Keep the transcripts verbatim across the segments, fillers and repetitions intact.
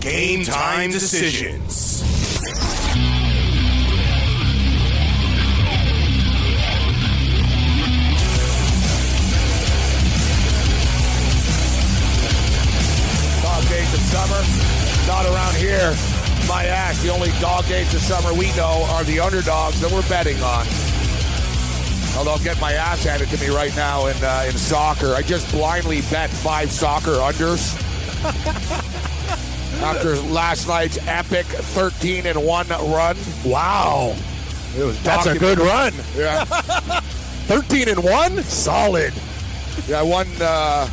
Game time decisions. Dog days of summer, not around here. My ass, the only dog days of summer we know are the underdogs that we're betting on. Although, get my ass handed to me right now in uh, in soccer. I just blindly bet five soccer unders. After last night's epic thirteen and one run. Wow. It was That's documented. a good run. Yeah. thirteen and one? Solid. Yeah, I won uh,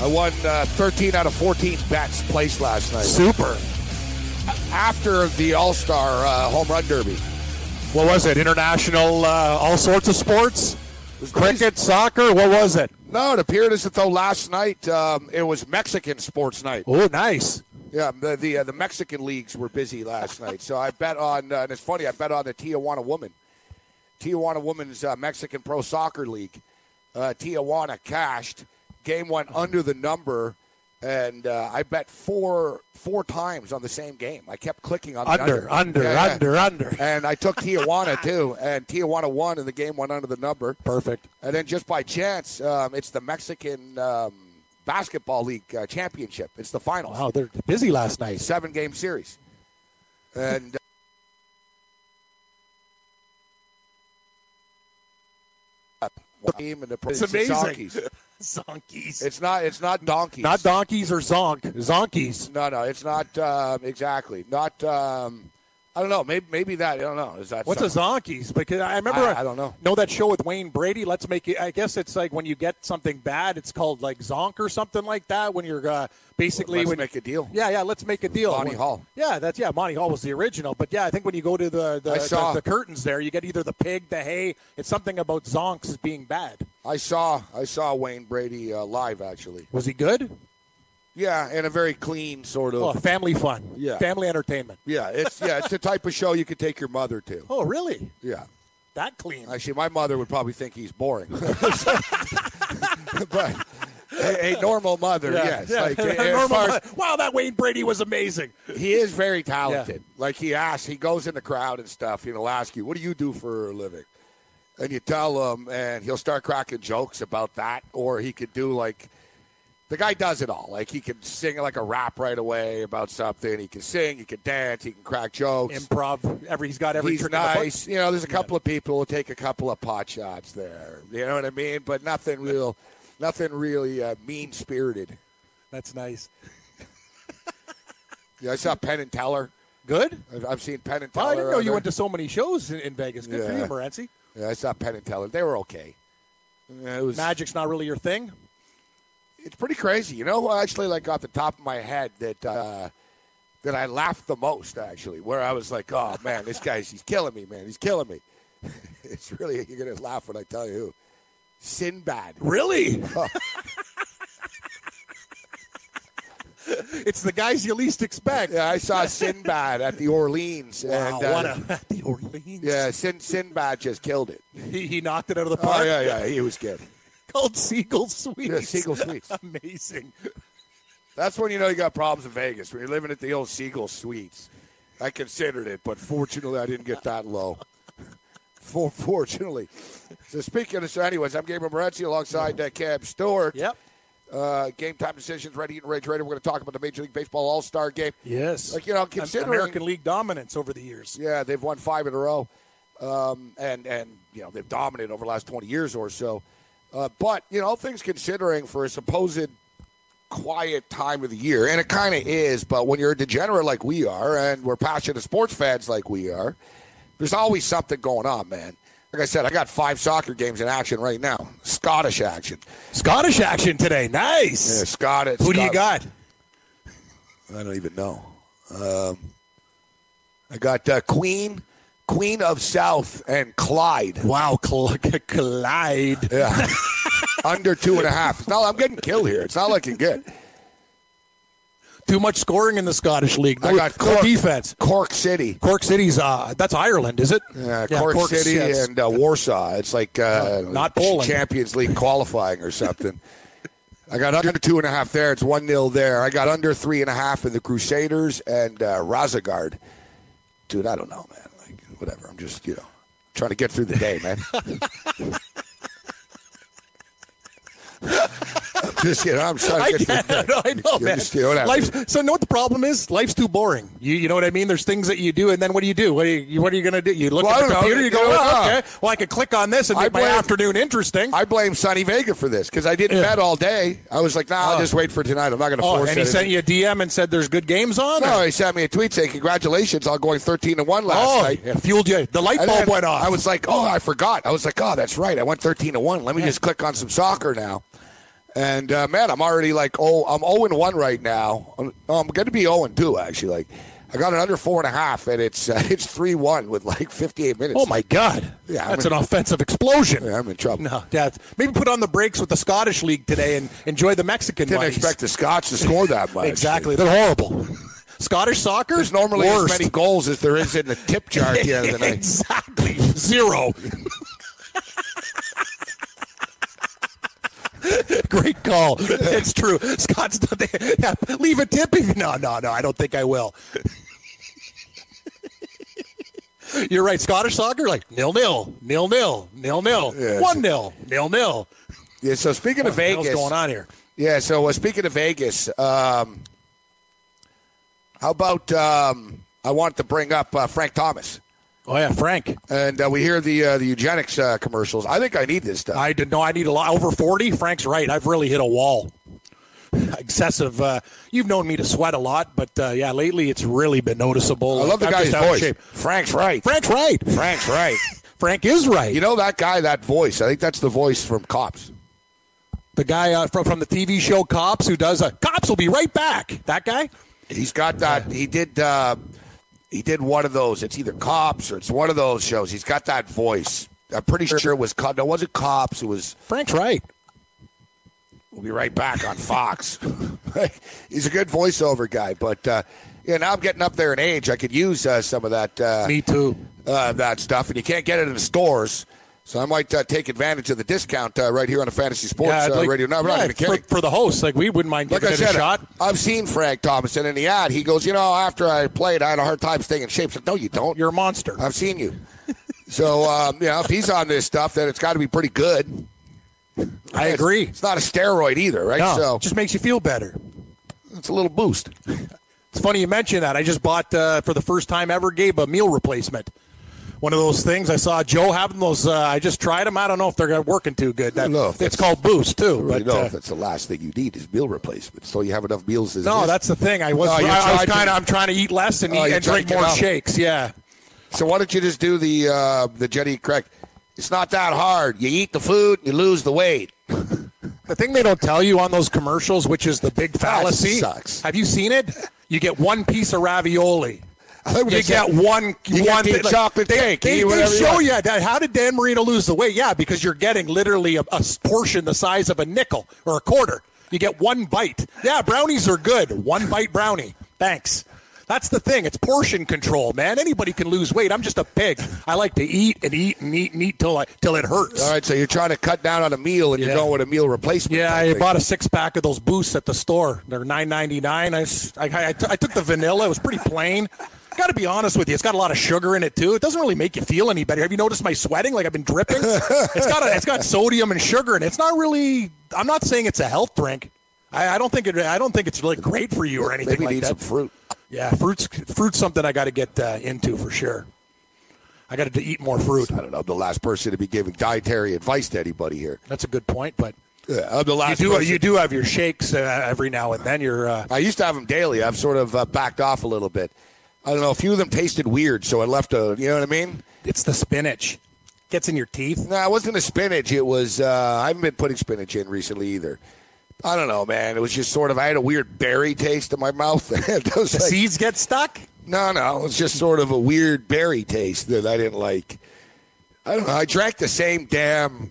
I won uh, thirteen out of fourteen bets placed last night. Super. After the All-Star uh, Home Run Derby. What was it? International, uh, all sorts of sports? Cricket, soccer? What was it? No, it appeared as though last night um, it was Mexican sports night. Oh, nice. Yeah, the the, uh, the Mexican leagues were busy last night. So I bet on, uh, and it's funny, I bet on the Tijuana Woman. Tijuana Woman's uh, Mexican Pro Soccer League. Uh, Tijuana cashed. Game went under the number, and uh, I bet four four times on the same game. I kept clicking on the under. Under, under, yeah, yeah. under, under. And I took Tijuana, too, and Tijuana won, and the game went under the number. Perfect. And then just by chance, um, it's the Mexican um, – Basketball League uh, Championship. It's the finals. Wow, they're busy last night. Seven-game series. And uh, team and the it's amazing. Zonkies. Zonkies. It's not. It's not donkeys. Not donkeys or zonk. Zonkies. No, no, it's not uh, exactly. Not. Um, I don't know. Maybe maybe that. I don't know. Is that what's something? A zonkies? Because I remember. I, I don't know. Know that show with Wayne Brady? Let's make it. I guess it's like when you get something bad, it's called like zonk or something like that. When you're uh, basically let's when, make a deal. Yeah, yeah. Let's make a deal. Monty when, Hall. Yeah, that's yeah. Monty Hall was the original, but yeah, I think when you go to the the, saw, the the curtains there, you get either the pig, the hay. It's something about zonks being bad. I saw I saw Wayne Brady uh, live actually. Was he good? Yeah, and a very clean sort of... Oh, family fun. Yeah. Family entertainment. Yeah, it's yeah, it's the type of show you could take your mother to. Oh, really? Yeah. That clean. Actually, my mother would probably think he's boring. But a, a normal mother, yeah, yes. Yeah. Like, a, a normal mother. Wow, that Wayne Brady was amazing. He is very talented. Yeah. Like, he asks, he goes in the crowd and stuff, and he'll ask you, what do you do for a living? And you tell him, and he'll start cracking jokes about that, or he could do, like... The guy does it all. Like, he can sing like a rap right away about something. He can sing. He can dance. He can crack jokes. Improv. Every He's got every he's trick nice. in the book. You know, there's a couple yeah. of people who take a couple of pot shots there. You know what I mean? But nothing real, nothing really uh, mean-spirited. That's nice. Yeah, I saw Penn and Teller. Good? I've, I've seen Penn and Teller. Well, I didn't know you there. went to so many shows in, in Vegas. Good yeah. for you, Morency. Yeah, I saw Penn and Teller. They were okay. It was, Magic's not really your thing? It's pretty crazy. You know, actually, like, off the top of my head that uh, that I laughed the most, actually, where I was like, oh, man, this guy's, he's killing me, man. He's killing me. It's really, you're going to laugh when I tell you who. Sinbad. Really? Oh. It's the guys you least expect. Yeah, I saw Sinbad at the Orleans. Wow, and, uh, what a, at the Orleans. Yeah, Sin, Sinbad just killed it. He, he knocked it out of the park? Oh, yeah, yeah, he was good. Called Seagull Suites. Yeah, Seagull Suites. Amazing. That's when you know you got problems in Vegas, when you're living at the old Seagull Suites. I considered it, but fortunately I didn't get that low. For, fortunately. So speaking of, so anyways, I'm Gabriel Morency alongside uh, Cam Stewart. Yep. Uh, game time decisions, Red Heat and Rage Raider. We're going to talk about the Major League Baseball All-Star Game. Yes. Like, you know, considering American League dominance over the years. Yeah, they've won five in a row. Um, and, and, you know, they've dominated over the last twenty years or so. Uh, but, you know, all things considering, for a supposed quiet time of the year, and it kind of is, but when you're a degenerate like we are and we're passionate sports fans like we are, there's always something going on, man. Like I said, I got five soccer games in action right now. Scottish action. Scottish action today. Nice. Yeah, Scottish. Who Scottish. do you got? I don't even know. Um, I got uh, Queen, Queen of South, and Clyde. Wow, Cl- Clyde. Yeah. Under two and a half. It's not, I'm getting killed here. It's not looking good. Too much scoring in the Scottish League. No, I got Cork, no defense. Cork City. Cork City's, uh, that's Ireland, is it? Yeah, yeah Cork, Cork City yes. and uh, Warsaw. It's like uh, no, not Poland. Champions League qualifying or something. I got under two and a half there. It's one nil there. I got under three and a half in the Crusaders and uh, Razagard. Dude, I don't know, man. Like, whatever. I'm just, you know, trying to get through the day, man. Just, you know, I'm trying to get I, I know, man. Just, you know, Life's, so, know what the problem is? Life's too boring. You, you know what I mean? There's things that you do, and then what do you do? What are you, what are you going to do? You look well, at the computer, know. you go, you know, oh, okay, well, I could click on this and I make blame, my afternoon interesting. I blame Sonny Vega for this because I didn't yeah. bet all day. I was like, nah, I'll oh. just wait for tonight. I'm not going to oh, force it. And he anything. sent you a D M and said there's good games on? No, or? He sent me a tweet saying, congratulations on going thirteen to one last oh, night. It fueled you. The light bulb went off. I was like, oh, I forgot. I was like, oh, that's right. I went thirteen to one. Let me yeah. just click on some soccer now. And, uh, man, I'm already like, oh, I'm oh and one right now. I'm, I'm going to be oh and two, actually. Like, I got an under four and a half, and it's uh, it's three one with like fifty-eight minutes. Oh, my God. Yeah, that's in, an offensive explosion. Yeah, I'm in trouble. No, that's, maybe put on the brakes with the Scottish League today and enjoy the Mexican Didn't monies. expect the Scots to score that much. Exactly. They're horrible. Scottish soccer? There's normally worst. as many goals as there is in the tip jar at the end of the night. Exactly. Zero. Great call. It's true. Scott's not there. Yeah, leave a tip. If, no, no, no. I don't think I will. You're right. Scottish soccer, like nil-nil, nil-nil, nil-nil, yeah. one-nil, nil-nil. Yeah. So speaking of Vegas, what's going on here? Yeah. So uh, speaking of Vegas, um, how about um, I want to bring up uh, Frank Thomas. Oh, yeah, Frank. And uh, we hear the uh, the eugenics uh, commercials. I think I need this stuff. I did, no, I need a lot. Over forty, Frank's right. I've really hit a wall. Excessive. Uh, you've known me to sweat a lot, but, uh, yeah, lately it's really been noticeable. I love the I'm guy's voice. Shape. Frank's right. Frank's right. Frank's right. Frank is right. You know that guy, that voice. I think that's the voice from Cops. The guy uh, from, from the T V show Cops who does uh, Cops will be right back. That guy? He's got that. Yeah. He did uh, – He did one of those. It's either Cops or it's one of those shows. He's got that voice. I'm pretty sure it was Cops. No, it wasn't Cops. It was... Frank's right. We'll be right back on Fox. He's a good voiceover guy. But, uh, yeah, now I'm getting up there in age. I could use uh, some of that... Uh, Me too. Uh, that stuff. And you can't get it in the stores. So I might uh, take advantage of the discount uh, right here on the Fantasy Sports yeah, like, uh, Radio. No, we're yeah, not even kidding. For, for the host, like, we wouldn't mind giving like it said, a shot. I've seen Frank Thomason in the ad. He goes, you know, after I played, I had a hard time staying in shape. I said, no, you don't. You're a monster. I've seen you. So, um, you know, if he's on this stuff, then it's got to be pretty good. I it's, agree. It's not a steroid either, right? No, so it just makes you feel better. It's a little boost. It's funny you mention that. I just bought, uh, for the first time ever, Gabe, a meal replacement. One of those things I saw Joe having those. Uh, I just tried them. I don't know if they're working too good. That, no, it's called Boost too. I really but know uh, if that's the last thing you need is meal replacements. So you have enough meals. As no, that's the thing. I was. No, I, I was kind of. I'm trying to eat less and, oh, eat, and drink more up. shakes. Yeah. So why don't you just do the uh, the Jenny Craig? It's not that hard. You eat the food, you lose the weight. The thing they don't tell you on those commercials, which is the big fallacy. That sucks. Have you seen it? You get one piece of ravioli. You get it. one, you one get like, chocolate cake. They, they, they show you, you that. How did Dan Marino lose the weight? Yeah, because you're getting literally a, a portion the size of a nickel or a quarter. You get one bite. Yeah, brownies are good. One bite brownie. Thanks. That's the thing. It's portion control, man. Anybody can lose weight. I'm just a pig. I like to eat and eat and eat and eat till I, till it hurts. All right, so you're trying to cut down on a meal, and yeah. you're going with a meal replacement. Yeah, I thing. bought a six-pack of those Boosts at the store. They're nine ninety-nine. I, I, I, t- I took the vanilla. It was pretty plain. Got to be honest with you. It's got a lot of sugar in it, too. It doesn't really make you feel any better. Have you noticed my sweating? Like I've been dripping? It's got a, it's got sodium and sugar in it. It's not really – I'm not saying it's a health drink. I, I don't think it. I don't think it's really great for you or anything Maybe like need that. Maybe need some fruit. Yeah, fruit's, fruit's something I got to get uh, into for sure. I got to eat more fruit. I don't know. I'm the last person to be giving dietary advice to anybody here. That's a good point, but – Yeah, I'm the last you do, you do have your shakes uh, every now and then. You're, uh, I used to have them daily. I've sort of uh, backed off a little bit. I don't know. A few of them tasted weird, so I left a. You know what I mean? It's the spinach. Gets in your teeth. No, it wasn't a spinach. It was. Uh, I haven't been putting spinach in recently either. I don't know, man. It was just sort of, I had a weird berry taste in my mouth. The like, seeds get stuck? No, no. It was just sort of a weird berry taste that I didn't like. I don't know. I drank the same damn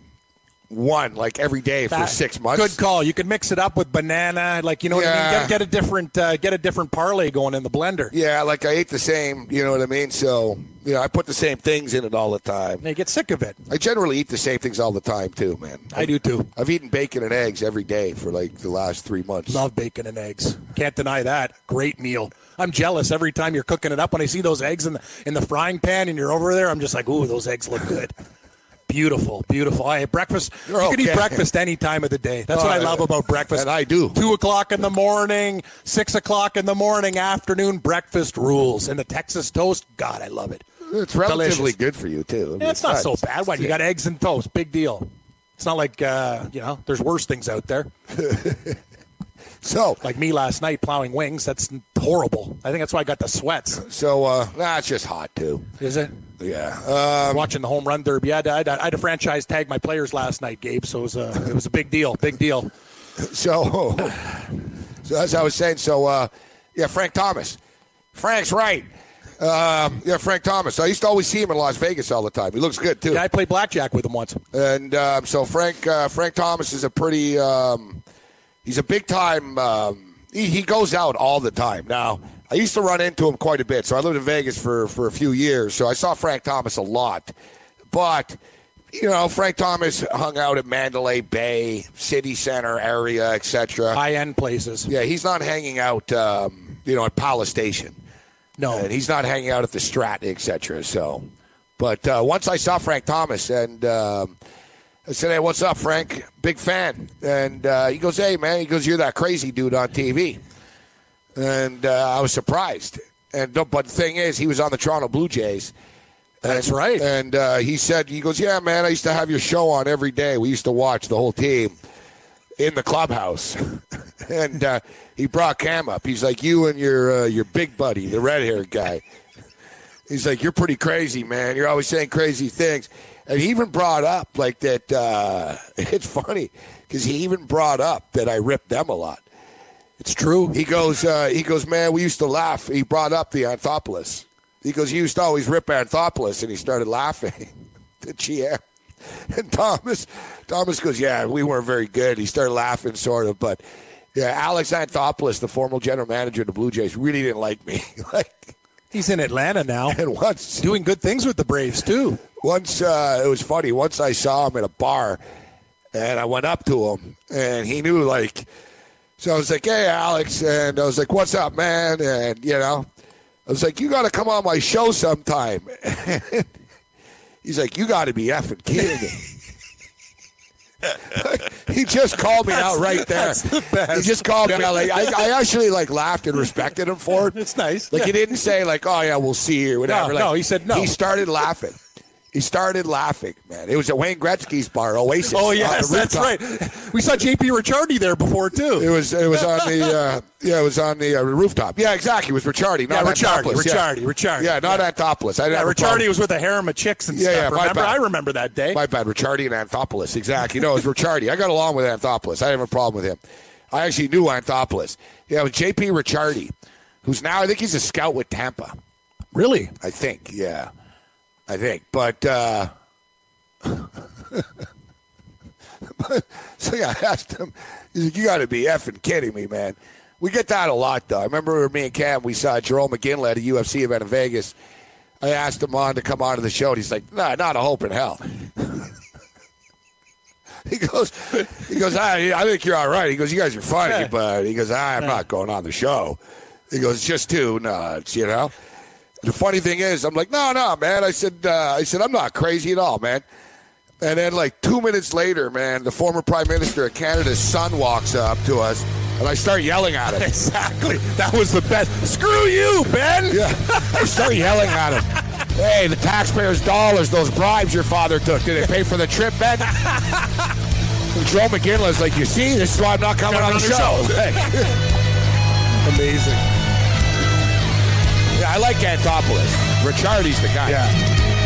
one, like, every day that, for six months. Good call. You can mix it up with banana. Like, you know yeah. what I mean? Get, get, a different, uh, get a different parlay going in the blender. Yeah, like, I ate the same, you know what I mean? So, you know, I put the same things in it all the time. They get sick of it. I generally eat the same things all the time, too, man. I, I do, too. I've eaten bacon and eggs every day for, like, the last three months. Love bacon and eggs. Can't deny that. Great meal. I'm jealous every time you're cooking it up. When I see those eggs in the, in the frying pan and you're over there, I'm just like, ooh, those eggs look good. Beautiful, beautiful. I had breakfast. You're you can okay. eat breakfast any time of the day. That's oh, what I love about breakfast. And I do. Two o'clock in the morning, six o'clock in the morning, afternoon breakfast rules. And the Texas toast, God, I love it. It's relatively Delicious. Good for you, too. I mean, yeah, it's, it's not so bad. Why? You got eggs and toast. Big deal. It's not like, uh, you know, there's worse things out there. So, like me last night plowing wings, that's horrible. I think that's why I got the sweats. So, uh, nah, it's just hot, too. Is it? Yeah. Um, watching the home run derby. I had, I, had, I had a franchise tag my players last night, Gabe, so it was a, it was a big deal, big deal. So, so as I was saying, so, uh, yeah, Frank Thomas. Frank's right. Um, yeah, Frank Thomas. I used to always see him in Las Vegas all the time. He looks good, too. Yeah, I played blackjack with him once. And um, so Frank uh, Frank Thomas is a pretty um, – he's a big-time um, – he, he goes out all the time. Now, I used to run into him quite a bit, so I lived in Vegas for, for a few years, so I saw Frank Thomas a lot. But, you know, Frank Thomas hung out at Mandalay Bay, city center area, et cetera. High-end places. Yeah, he's not hanging out, um, you know, at Pala Station. No. And he's not hanging out at the Strat, et cetera. So. But uh, once I saw Frank Thomas and um, – I said, hey, what's up, Frank? Big fan. And uh, he goes, hey, man. He goes, you're that crazy dude on T V. And uh, I was surprised. And But the thing is, he was on the Toronto Blue Jays. And, That's right. And uh, he said, he goes, yeah, man, I used to have your show on every day. We used to watch the whole team in the clubhouse. and uh, he brought Cam up. He's like, you and your, uh, your big buddy, the red-haired guy. He's like, you're pretty crazy, man. You're always saying crazy things. And he even brought up, like, that uh, it's funny because he even brought up that I ripped them a lot. It's true. He goes, uh, he goes, man, we used to laugh. He brought up the Anthopoulos. He goes, you used to always rip Anthopoulos, and he started laughing. The G M. And Thomas, Thomas goes, yeah, we weren't very good. He started laughing, sort of. But, yeah, Alex Anthopoulos, the former general manager of the Blue Jays, really didn't like me. like He's in Atlanta now. And once. Doing good things with the Braves, too. Once, uh, it was funny, once I saw him at a bar, and I went up to him, and he knew, like, so I was like, hey, Alex, and I was like, what's up, man, and, you know, I was like, you got to come on my show sometime. He's like, you got to be effing kidding me. He just called me that's, out right there. That's the best. He just called me out. Like, I, I actually, like, laughed and respected him for it. It's nice. Like, yeah. He didn't say, like, oh, yeah, we'll see or whatever. No, like, no, he said no. He started laughing. He started laughing, man. It was at Wayne Gretzky's bar, Oasis. Oh yes, that's right. We saw J P. Ricciardi there before too. It was it was on the uh, yeah, it was on the uh, rooftop. Yeah, exactly. It was Ricciardi, not yeah, Ricciardi, Anthopoulos. Ricciardi, yeah. Ricciardi. Yeah, not yeah. Anthopoulos. I didn't yeah, have Ricciardi was with a harem of chicks and yeah, stuff. Yeah, my remember? Bad. I remember that day. My bad. Ricciardi and Anthopoulos. Exactly. You know, it was Ricciardi. I got along with Anthopoulos. I didn't have a problem with him. I actually knew Anthopoulos. Yeah, it was J P. Ricciardi, who's now I think he's a scout with Tampa. Really? I think. Yeah. I think, but, uh, but so yeah, I asked him, he's like, you got to be effing kidding me, man. We get that a lot, though. I remember me and Cam, we saw Jerome McGinley at a U F C event in Vegas. I asked him on to come on to the show, and he's like, nah, not a hope in hell. he goes, he goes, I, I think you're all right. He goes, you guys are funny, but he goes, I'm not going on the show. He goes, it's just too nuts, you know. The funny thing is, I'm like, no, no, man. I said, uh, I said, I'm not crazy at all, man. And then, like, two minutes later, man, the former Prime Minister of Canada's son walks up to us, and I start yelling at him. Exactly. That was the best. Screw you, Ben. Yeah. I start yelling at him. Hey, the taxpayers' dollars, those bribes your father took, did it pay for the trip, Ben? And Jerome McGinley's like, you see, this is why I'm not coming on the show. show. Like, amazing. Yeah, I like Anthopoulos. Ricciardi's the guy. Yeah.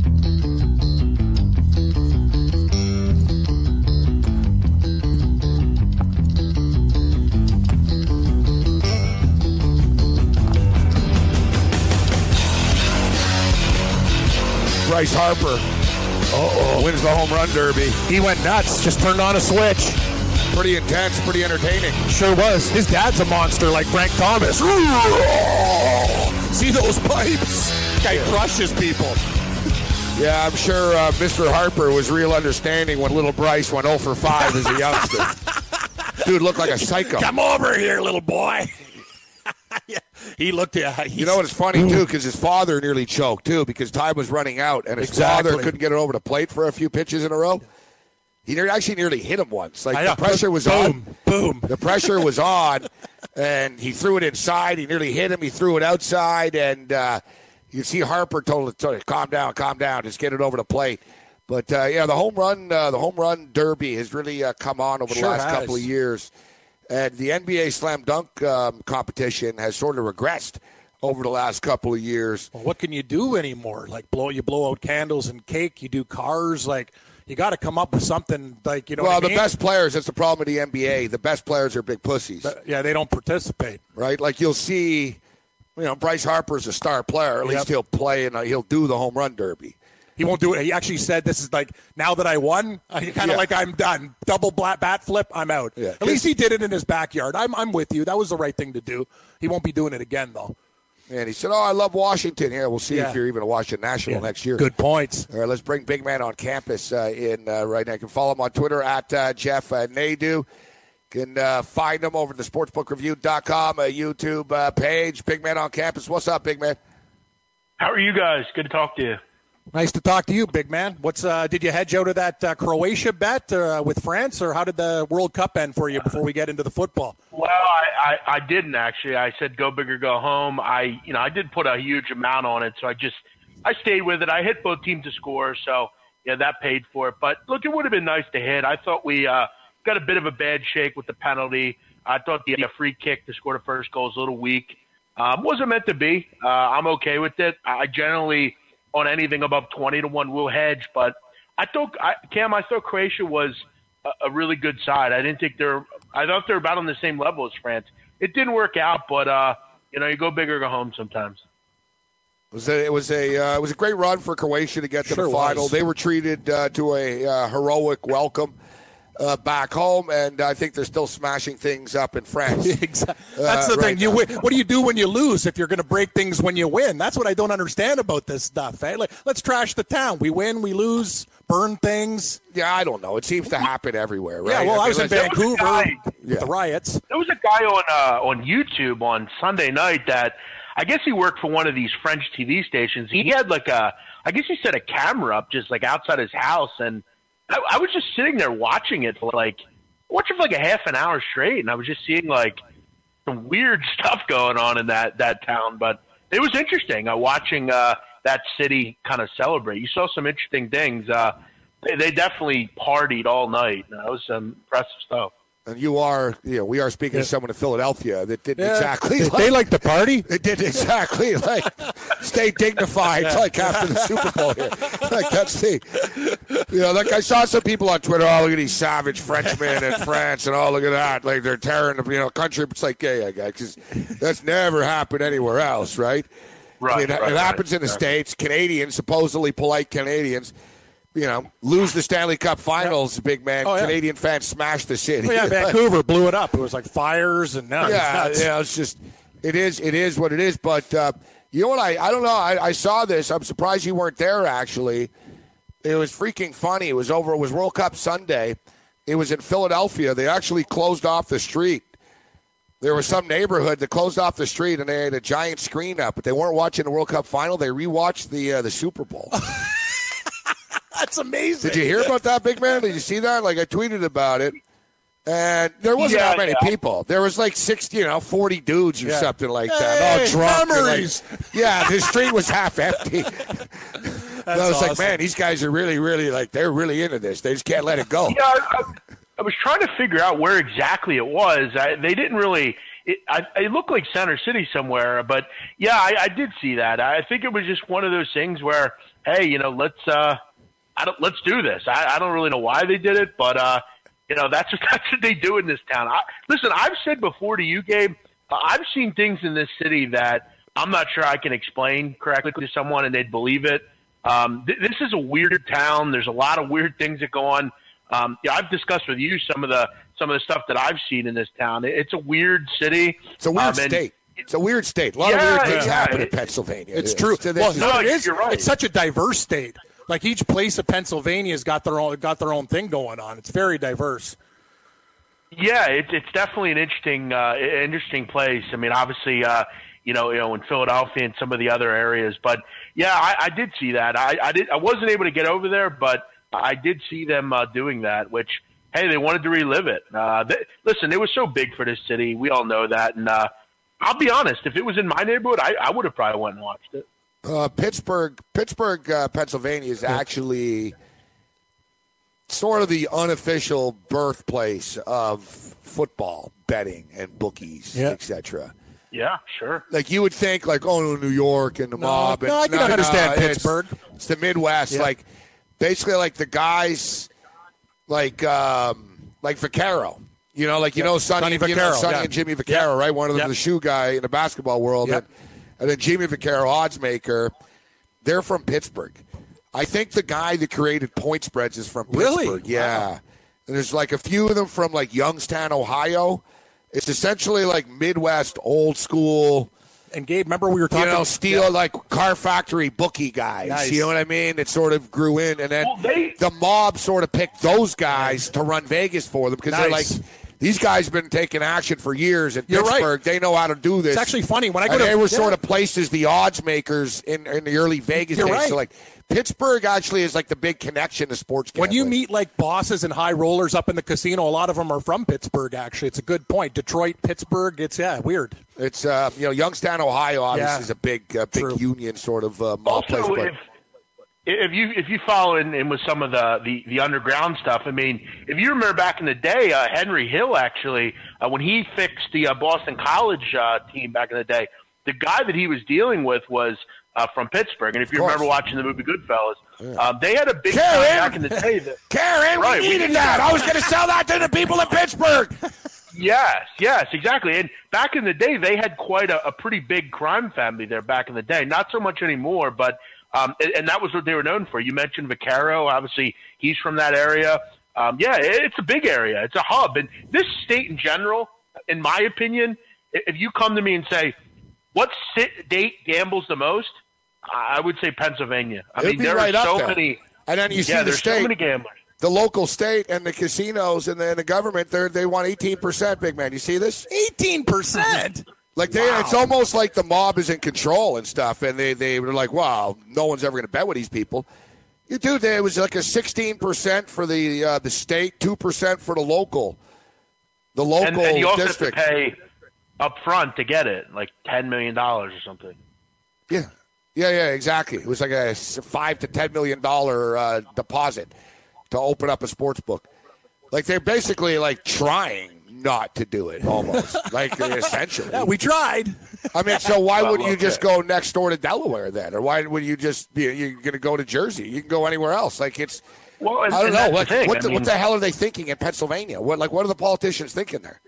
Bryce Harper Uh-oh. wins the home run derby. He went nuts, just turned on a switch. Pretty intense, pretty entertaining. Sure was. His dad's a monster like Frank Thomas. See those pipes? Guy yeah. crushes people. Yeah, I'm sure uh, Mister Harper was real understanding when little Bryce went oh for five as a youngster. Dude looked like a psycho. Come over here, little boy. Yeah. He looked at You know what's funny, too, because his father nearly choked, too, because time was running out, and his exactly. father couldn't get it over the plate for a few pitches in a row. He actually nearly hit him once. Like, the pressure was boom, on. Boom, boom. The pressure was on, and he threw it inside. He nearly hit him. He threw it outside, and uh, you see Harper told him, calm down, calm down, just get it over the plate. But, uh, yeah, the home run uh, the home run derby has really uh, come on over the sure last has. couple of years. And the N B A slam dunk um, competition has sort of regressed over the last couple of years. Well, what can you do anymore? Like blow, you blow out candles and cake. You do cars. Like you got to come up with something. Like you know. Well, what I mean? The best players. That's the problem with the N B A. The best players are big pussies. But, yeah, they don't participate. Right. Like you'll see, you know, Bryce Harper's a star player. At yep. least he'll play and he'll do the home run derby. He won't do it. He actually said, this is like, now that I won, I kind of yeah. like, I'm done. Double bat flip, I'm out. Yeah. At least he did it in his backyard. I'm I'm with you. That was the right thing to do. He won't be doing it again, though. And he said, oh, I love Washington. Yeah, we'll see yeah. if you're even a Washington National yeah. next year. Good points. All right, let's bring Big Man on Campus uh, in uh, right now. You can follow him on Twitter at uh, Jeff uh, Nadeau. You can uh, find him over at the sportsbook review dot com, a YouTube uh, page. Big Man on Campus. What's up, Big Man? How are you guys? Good to talk to you. Nice to talk to you, big man. What's uh, did you hedge out of that uh, Croatia bet uh, with France, or how did the World Cup end for you before we get into the football? Well, I, I, I didn't actually. I said go big or go home. I you know I did put a huge amount on it, so I just I stayed with it. I hit both teams to score, so yeah, that paid for it. But look, it would have been nice to hit. I thought we uh, got a bit of a bad shake with the penalty. I thought the free kick to score the first goal was a little weak. Um, wasn't meant to be. Uh, I'm okay with it. I generally. On anything above twenty to one, we'll hedge. But I thought, I, Cam, I thought Croatia was a, a really good side. I didn't think they're, I thought they're about on the same level as France. It didn't work out, but uh, you know, you go big or go home sometimes. It was a, it was a, uh, it was a great run for Croatia to get to sure the final. Was. They were treated uh, to a uh, heroic welcome. Uh, back home, and I think they're still smashing things up in France. Exactly. That's uh, the right thing. You win. What do you do when you lose if you're going to break things when you win? That's what I don't understand about this stuff. Eh? Like, let's trash the town. We win, we lose, burn things. Yeah, I don't know. It seems to happen everywhere, right? Yeah, well, I, mean, I was in Vancouver was guy, with yeah. the riots. There was a guy on uh, on YouTube on Sunday night that I guess he worked for one of these French T V stations. He had like a, I guess he set a camera up just like outside his house, and I was just sitting there watching it for like watching for like a half an hour straight, and I was just seeing like some weird stuff going on in that, that town. But it was interesting uh, watching uh, that city kind of celebrate. You saw some interesting things. Uh, they, they definitely partied all night. That was some impressive stuff. And you are, you know, we are speaking yeah. to someone in Philadelphia that didn't yeah. exactly. They like, they like the party. They did exactly like stay dignified yeah. like after the Super Bowl here. Like that's the, you know, like I saw some people on Twitter. Oh, look at these savage Frenchmen in France, and oh, look at that. Like they're tearing the, you know, country. It's like, yeah, yeah, guys, because that's never happened anywhere else, right? Right. I mean, right it happens right. in the States. Canadians, supposedly polite Canadians. You know, lose the Stanley Cup Finals, yeah. big man. Oh, yeah. Canadian fans smashed the city. Oh, yeah, Vancouver blew it up. It was like fires and nuts. Yeah, yeah. It's just, it is, it is what it is. But uh, You know what? I, I don't know. I, I saw this. I'm surprised you weren't there, actually. It was freaking funny. It was over. It was World Cup Sunday. It was in Philadelphia. They actually closed off the street. There was some neighborhood that closed off the street, and they had a giant screen up. But they weren't watching the World Cup final. They rewatched the uh, the Super Bowl. That's amazing. Did you hear about that, Big Man? Did you see that? Like, I tweeted about it. And there wasn't yeah, that many yeah. people. There was like sixty, you know, forty dudes or yeah. something like that. Hey, all drunk. Memories. Like, yeah, the street was half empty. I was awesome. Like, man, these guys are really, really like, they're really into this. They just can't let it go. Yeah, I, I, I was trying to figure out where exactly it was. I, they didn't really it, – I, it looked like Center City somewhere. But, yeah, I, I did see that. I think it was just one of those things where, hey, you know, let's uh, I don't, let's do this. I, I don't really know why they did it, but uh, – you know, that's what, that's what they do in this town. I, listen, I've said before to you, Gabe, uh, I've seen things in this city that I'm not sure I can explain correctly to someone and they'd believe it. Um, th- this is a weird town. There's a lot of weird things that go on. Um, yeah, I've discussed with you some of the some of the stuff that I've seen in this town. It, it's a weird city. It's a weird um, state. It's a weird state. A lot yeah, of weird things yeah, happen it, in Pennsylvania. It's it true. So well, no, it is. You're right. It's such a diverse state. Like each place of Pennsylvania's got their own got their own thing going on. It's very diverse. Yeah, it's it's definitely an interesting uh, interesting place. I mean, obviously, uh, you know, you know, in Philadelphia and some of the other areas. But yeah, I, I did see that. I, I did. I wasn't able to get over there, but I did see them uh, doing that. Which, hey, they wanted to relive it. Uh, they, listen, it was so big for this city. We all know that. And uh, I'll be honest, if it was in my neighborhood, I, I would have probably went and watched it. Uh, Pittsburgh, Pittsburgh, uh, Pennsylvania is actually sort of the unofficial birthplace of football betting and bookies, yeah. et cetera. Yeah, sure. Like you would think, like oh, New York and the no, mob. And, no, I can no, understand no, Pittsburgh. It's, it's the Midwest. Yeah. Like basically, like the guys, like um, like Vaccaro. You know, like you yeah. know Sonny, Sonny, you know, Sonny yeah. and Jimmy Vaccaro, yeah. right? One of them, yeah. the shoe guy in the basketball world. Yeah. And, And then Jimmy Vaccaro, odds maker, they're from Pittsburgh. I think the guy that created point spreads is from Pittsburgh. Really? Yeah. Wow. And there's like a few of them from like Youngstown, Ohio. It's essentially like Midwest, old school. And Gabe, remember we were talking about, you know, steel, yeah. like car factory bookie guys. Nice. You know what I mean? It sort of grew in. And then well, they... the mob sort of picked those guys to run Vegas for them because nice. they're like, these guys have been taking action for years in You're Pittsburgh. Right. They know how to do this. It's actually funny. When I go to, they were yeah. sort of places the odds makers in, in the early Vegas You're days. Right. So like Pittsburgh actually is like the big connection to sports gambling. When you meet like bosses and high rollers up in the casino, a lot of them are from Pittsburgh. Actually, it's a good point. Detroit, Pittsburgh. It's yeah, weird. It's uh, you know, Youngstown, Ohio, obviously yeah. is a big, uh, big True. union sort of uh, mob place. But- If you if you follow in, in with some of the, the, the underground stuff, I mean, if you remember back in the day, uh, Henry Hill actually, uh, when he fixed the uh, Boston College uh, team back in the day, the guy that he was dealing with was uh, from Pittsburgh. And if you remember watching the movie Goodfellas, yeah. um, they had a big Karen, guy back in the day. That, Karen, right, we needed we, that. I was going to sell that to the people in Pittsburgh. Yes, yes, exactly. And back in the day, they had quite a, a pretty big crime family there back in the day. Not so much anymore, but... Um, and, and that was what they were known for. You mentioned Vaccaro. Obviously, he's from that area. Um, yeah, it, it's a big area. It's a hub. And this state in general, in my opinion, if you come to me and say, what state gambles the most, I would say Pennsylvania. I It'd mean, there right are so there. many. And then you see yeah, the state, so many gamblers. The local state and the casinos and then the government, they they want eighteen percent, Big Man. You see this? eighteen percent? Like they, wow. It's almost like the mob is in control and stuff, and they, they were like, wow, no one's ever going to bet with these people. You do, there was like a sixteen percent for the uh, the state, two percent for the local, the local district. And, and you also district. have to pay up front to get it, like ten million dollars or something. Yeah, yeah, yeah, exactly. It was like a five to ten million dollars uh, deposit to open up a sports book. Like they're basically like trying not to do it, almost. Like, essentially. Yeah, we tried. I mean, so why well, wouldn't you just it. go next door to Delaware then? Or why would you just, you know, you're going to go to Jersey? You can go anywhere else. Like, it's, well, and, I don't know. What the, what, the, mean, what the hell are they thinking in Pennsylvania? What Like, what are the politicians thinking there?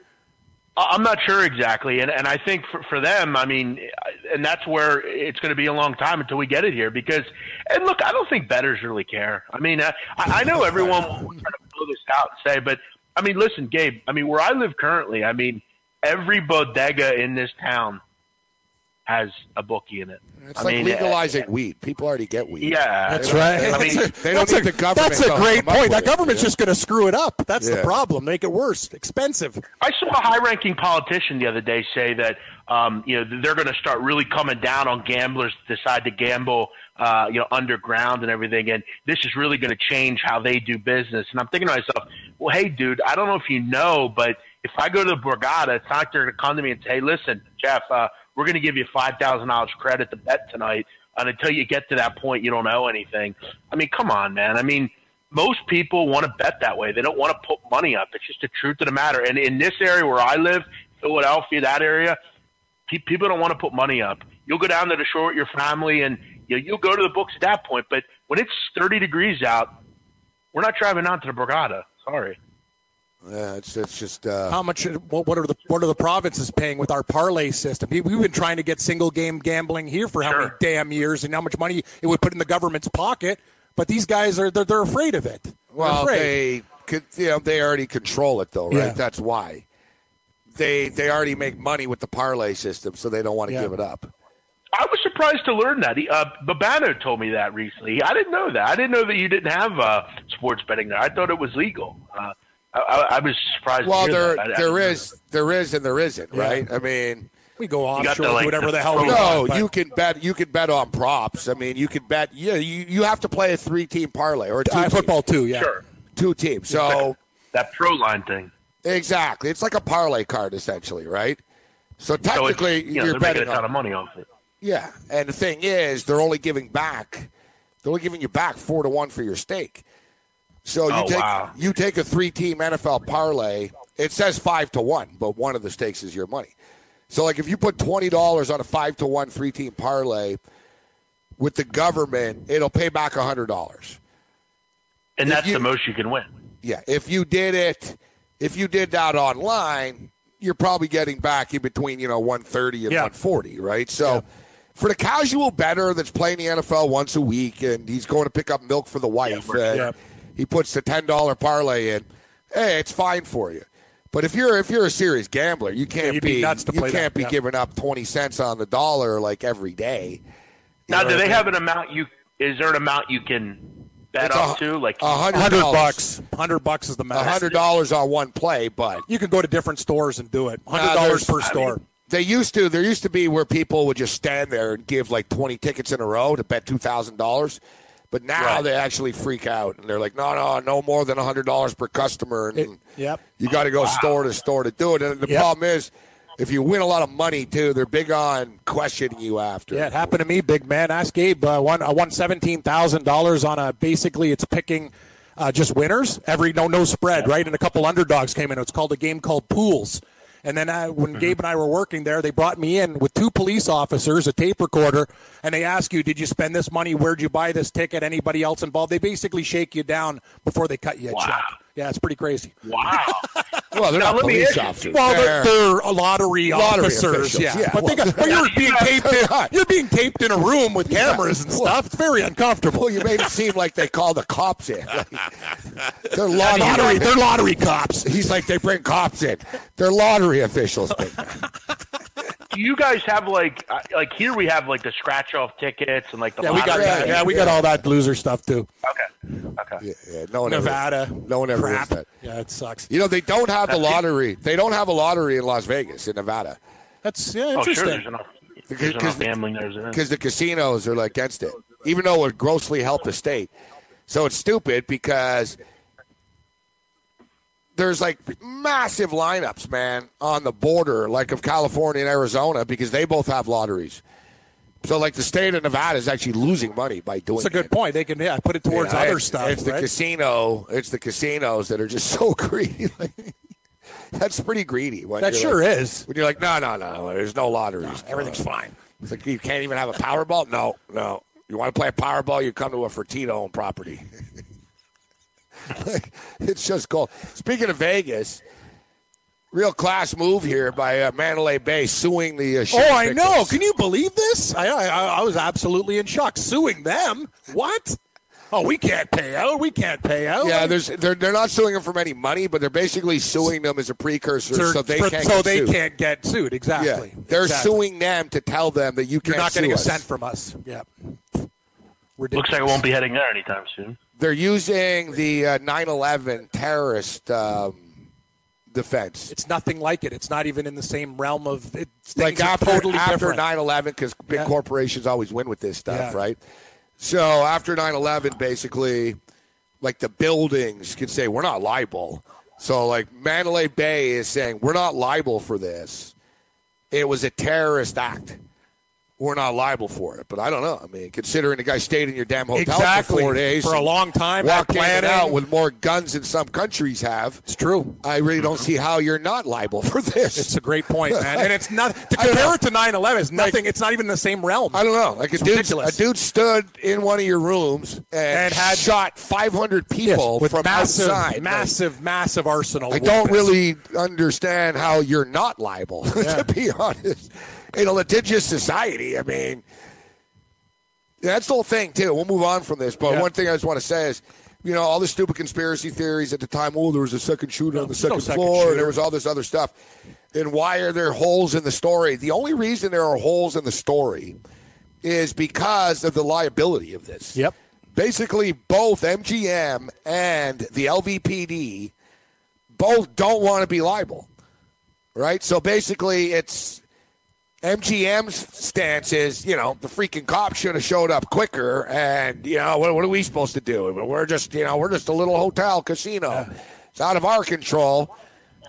I'm not sure exactly. And, and I think for, for them, I mean, and that's where it's going to be a long time until we get it here. Because, and look, I don't think bettors really care. I mean, I, I know everyone will try to blow this out and say, but I mean, listen, Gabe, I mean, where I live currently, I mean, every bodega in this town has a bookie in it. It's I like mean, legalizing uh, weed. People already get weed. Yeah. That's right. I mean, they don't need the government. That's a great point. That government's it. just going to screw it up. That's yeah. the problem. Make it worse. Expensive. I saw a high-ranking politician the other day say that, um, you know, they're going to start really coming down on gamblers that decide to gamble, uh, you know, underground and everything. And this is really going to change how they do business. And I'm thinking to myself, well, hey, dude, I don't know if you know, but if I go to the Borgata, it's not going to come to me and say, hey, listen, Jeff, uh, we're going to give you five thousand dollars credit to bet tonight, and until you get to that point, you don't owe anything. I mean, come on, man. I mean, most people want to bet that way. They don't want to put money up. It's just the truth of the matter. And in this area where I live, Philadelphia, that area, people don't want to put money up. You'll go down to the shore with your family, and you know, you'll go to the books at that point. But when it's thirty degrees out, we're not driving out to the Borgata. Sorry. Yeah, it's, it's just uh, how much. What, what are the what are the provinces paying with our parlay system? We've been trying to get single game gambling here for how sure. many damn years, and how much money it would put in the government's pocket. But these guys are they're, they're afraid of it. Well, they could, you know, they already control it though, right? Yeah. That's why they they already make money with the parlay system, so they don't want to yeah. give it up. I was surprised to learn that. He, uh, Babano told me that recently. I didn't know that. I didn't know that you didn't have uh, sports betting there. I thought it was legal. Uh, I, I was surprised. Well, there, I, there I is, there is, and there isn't, yeah. right? I mean, we go offshore, like, whatever the, the hell. We no, want, you can bet. You can bet on props. I mean, you can bet. Yeah, you, you have to play a three-team parlay or a two-team. Football too. Yeah, sure. Two teams. So like that pro line thing. Exactly, it's like a parlay card essentially, right? So technically, so you know, you're betting a ton on, of money off it. Yeah, and the thing is, they're only giving back. They're only giving you back four to one for your stake. So you oh, take wow. you take a three-team N F L parlay. It says five to one, but one of the stakes is your money. So, like, if you put twenty dollars on a five to one three-team parlay with the government, it'll pay back a hundred dollars. And if that's you, the most you can win. Yeah, if you did it, if you did that online, you're probably getting back in between, you know, one thirty and yeah. one forty, right? So. Yeah. For the casual bettor that's playing the N F L once a week and he's going to pick up milk for the wife, yeah, and yeah. he puts the ten dollar parlay in, hey, it's fine for you. But if you're if you're a serious gambler, you can't yeah, be, be nuts to play you can't that. be yeah. giving up twenty cents on the dollar like every day. You now, do they mean? have an amount you is there an amount you can bet it's up a, to like one hundred bucks. one hundred bucks is the max. one hundred dollars on one play, but you can go to different stores and do it. one hundred dollars per store. I mean, They used to. There used to be where people would just stand there and give like twenty tickets in a row to bet two thousand dollars, but now right. they actually freak out and they're like, no, no, no more than a hundred dollars per customer, and it, yep. you got to go wow. store to store to do it. And the yep. problem is, if you win a lot of money too, they're big on questioning you after. Yeah, it happened to me, big man. Ask Gabe. Uh, won, I won seventeen thousand dollars on a. Basically, it's picking. Uh, just winners. Every no no spread, right? And a couple underdogs came in. It's called a game called pools. And then I, when Gabe and I were working there, they brought me in with two police officers, a tape recorder, and they ask you, did you spend this money? Where'd you buy this ticket? Anybody else involved? They basically shake you down before they cut you a wow. check. Yeah, it's pretty crazy. Wow. Well, they're now, not police officers. Well, they're, they're, they're lottery, lottery officers. Yeah. yeah. But well, they got, well, you're, being taped in, you're being taped in a room with cameras yeah. and stuff. It's very uncomfortable. You made it seem like they call the cops in. Like, they're, lottery, lottery, they're lottery cops. He's like, they bring cops in. They're lottery officials. Do you guys have, like, like here we have, like, the scratch-off tickets and, like, the yeah, lottery. We got that. Yeah, we got all that loser stuff, too. Okay. Okay. Yeah, yeah. No one Nevada. Ever, no one ever crap. That. Yeah, it sucks. You know, they don't have the lottery. They don't have a lottery in Las Vegas, in Nevada. That's yeah, interesting. Oh, sure, there's enough, there's enough gambling there. Because the casinos are, like, against it, even though it would grossly help the state. So it's stupid because there's, like, massive lineups, man, on the border, like, of California and Arizona, because they both have lotteries. So, like, the state of Nevada is actually losing money by doing it. That's a good it. point. They can, yeah, put it towards yeah, other it's, stuff, It's right? the casino. It's the casinos that are just so greedy. That's pretty greedy. That sure like, is. When you're like, no, no, no, there's no lotteries. No, everything's fine. It's like, you can't even have a Powerball? No, no. You want to play a Powerball, you come to a Fertitta-owned property. Like, it's just cool. Speaking of Vegas, real class move here by uh, Mandalay Bay suing the. Uh, oh, I pickles. know! Can you believe this? I, I I was absolutely in shock suing them. What? oh, we can't pay out. We can't pay out. Yeah, there's, they're they're not suing them for any money, but they're basically suing them as a precursor they're, so they for, can't so get they sued. can't get sued. Exactly. Yeah. They're exactly. suing them to tell them that you can't. You're not getting sue a us. cent from us. Yeah. Ridiculous. Looks like it won't be heading there anytime soon. They're using the uh, nine eleven terrorist um, defense. It's nothing like it. It's not even in the same realm of it. Like after, totally after nine eleven, because big yeah. corporations always win with this stuff, yeah. right? So after nine eleven, basically, like the buildings can say, we're not liable. So like Mandalay Bay is saying, we're not liable for this. It was a terrorist act. We're not liable for it, but I don't know. I mean, considering the guy stayed in your damn hotel exactly. for four days. For a long time. Walked in out with more guns than some countries have. It's true. I really don't see how you're not liable for this. It's a great point, man. And it's not, to compare it to nine eleven is nothing. Like, it's not even in the same realm. I don't know. Like a dude, ridiculous. A dude stood in one of your rooms and, and had shot five hundred people yes, with from massive, outside. Massive, like, massive arsenal. I don't really understand how you're not liable, yeah. to be honest. In a litigious society, I mean, that's the whole thing, too. We'll move on from this, but yeah. one thing I just want to say is, you know, all the stupid conspiracy theories at the time, oh, there was a second shooter no, on the second, no second floor, shooter. and there was all this other stuff. And why are there holes in the story? The only reason there are holes in the story is because of the liability of this. Yep. Basically, both M G M and the L V P D both don't want to be liable, right? So basically, it's... M G M's stance is, you know, the freaking cops should have showed up quicker, and, you know, what, what are we supposed to do? We're just, you know, we're just a little hotel casino. Yeah. It's out of our control,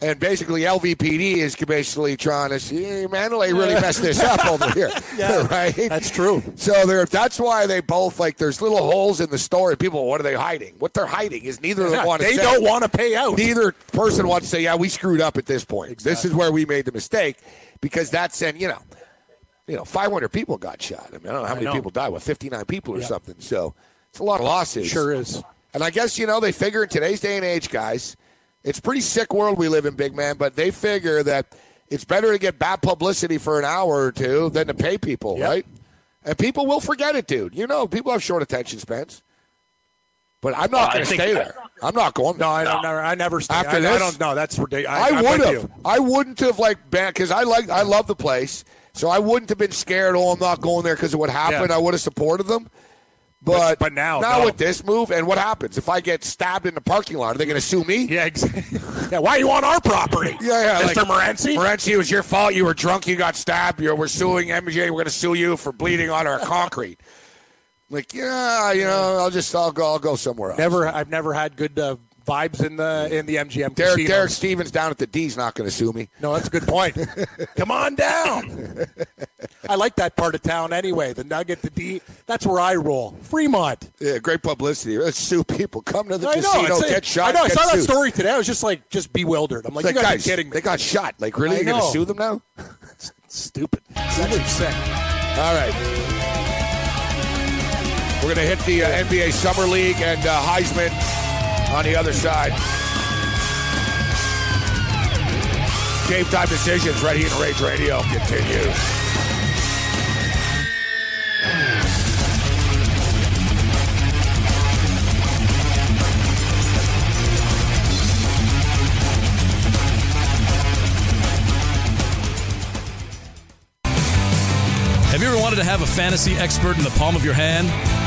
and basically L V P D is basically trying to see, hey, Mandalay really messed this up over here, yeah, right? That's true. So they're, that's why they both, like, there's little holes in the story. People, what are they hiding? What they're hiding is neither of them want to say. They don't want to pay out. Neither person wants to say, yeah, we screwed up at this point. Exactly. This is where we made the mistake. Because that's, and, you know, you know, five hundred people got shot. I mean, I don't know how many people died. What, fifty-nine people or yeah. something? So it's a lot of losses. Sure is. And I guess, you know, they figure in today's day and age, guys, it's a pretty sick world we live in, big man, but they figure that it's better to get bad publicity for an hour or two than to pay people, yep. right? And people will forget it, dude. You know, people have short attention spans. But I'm not uh, going to stay there. I'm not going. No, I don't. No. Never, I never stay. After I, this, I don't know. That's ridiculous. I, I would have. I wouldn't have like back because I like. I love the place, so I wouldn't have been scared. Oh, I'm not going there because of what happened. Yeah. I would have supported them. But but now, now no. with this move, and what happens if I get stabbed in the parking lot? Are they going to sue me? Yeah, exactly. yeah, why are you on our property? Yeah, yeah, Mister Like, Morency. Morency, it was your fault. You were drunk. You got stabbed. You're, we're suing M J. We're going to sue you for bleeding on our concrete. Like, yeah, you know, I'll just I'll go I'll go somewhere else. Never, I've never had good uh, vibes in the in the M G M. Derek, Derek Stevens down at the D's not going to sue me. No, that's a good point. Come on down. I like that part of town anyway. The Nugget, the D, that's where I roll. Fremont. Yeah, great publicity. Let's sue people. Come to the I casino, know, get like, shot. I know. I saw sued. that story today. I was just like, just bewildered. I'm like, like you guys, guys are kidding me. They got shot. Like, really? I You're going to sue them now? It's stupid. Stupid sick. All right. We're going to hit the uh, N B A Summer League and uh, Heisman on the other side. Game time decisions right here on Rage Radio continues. Have you ever wanted to have a fantasy expert in the palm of your hand?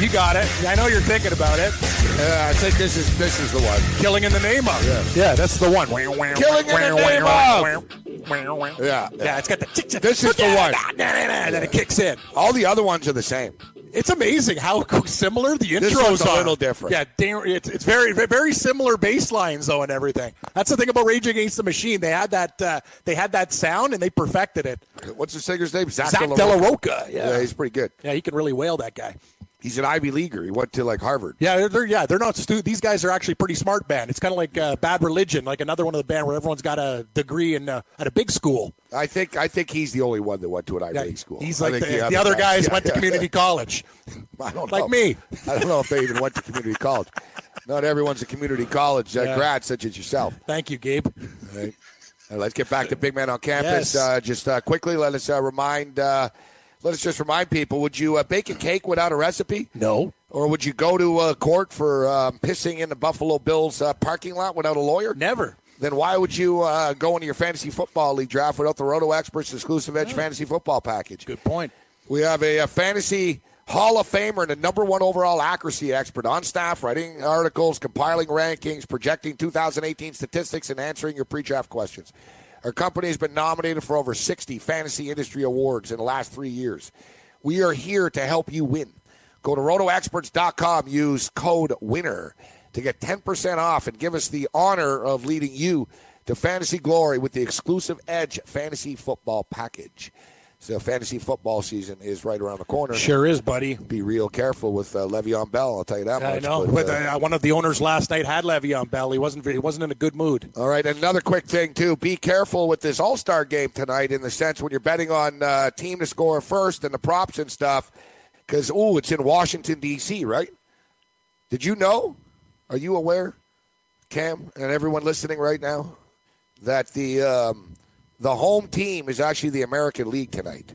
You got it. I know you're thinking about it. Uh, I think this is this is the one. Killing in the Name of. Yeah, yeah that's the one. Killing in the Name of. Yeah, yeah, it's got the. This is the one. And then it kicks in. All the other ones are the same. It's amazing how similar the intros this one's are. A little different. Yeah, it's it's very very similar bass lines though and everything. That's the thing about Rage Against the Machine. They had that uh, they had that sound and they perfected it. What's the singer's name? Zach, Zach De La Rocca. Yeah. yeah, he's pretty good. Yeah, he can really wail, that guy. He's an Ivy Leaguer. He went to like Harvard. Yeah, they're, they're yeah they're not stu- These guys are actually pretty smart band. It's kind of like uh, Bad Religion, like another one of the band where everyone's got a degree in uh, at a big school. I think I think he's the only one that went to an Ivy yeah, League school. He's like the, the, other the other guys, guys yeah, went yeah. to community college. I don't know. Like me. I don't know if they even went to community college. Not everyone's a community college uh, yeah. grad, such as yourself. Thank you, Gabe. All right. All right, let's get back to Big Man on Campus. Yes. Uh, just uh, quickly, let us uh, remind. Uh, Let us just remind people, would you uh, bake a cake without a recipe? No. Or would you go to uh, court for um, pissing in the Buffalo Bills uh, parking lot without a lawyer? Never. Then why would you uh, go into your fantasy football league draft without the Roto-Experts Exclusive Edge yeah. Fantasy Football Package? Good point. We have a, a fantasy Hall of Famer and a number one overall accuracy expert on staff, writing articles, compiling rankings, projecting two thousand eighteen statistics, and answering your pre-draft questions. Our company has been nominated for over sixty fantasy industry awards in the last three years. We are here to help you win. Go to roto experts dot com, use code WINNER to get ten percent off and give us the honor of leading you to fantasy glory with the Exclusive Edge Fantasy Football Package. So fantasy football season is right around the corner. Sure is, buddy. Be real careful with uh, Le'Veon Bell. I'll tell you that yeah, much. I know. But, uh, one of the owners last night had Le'Veon Bell. He wasn't. He wasn't in a good mood. All right. Another quick thing too. Be careful with this All-Star game tonight. In the sense when you're betting on uh, team to score first and the props and stuff, because ooh, it's in Washington D C, right? Did you know? Are you aware, Cam, and everyone listening right now, that the um, The home team is actually the American League tonight.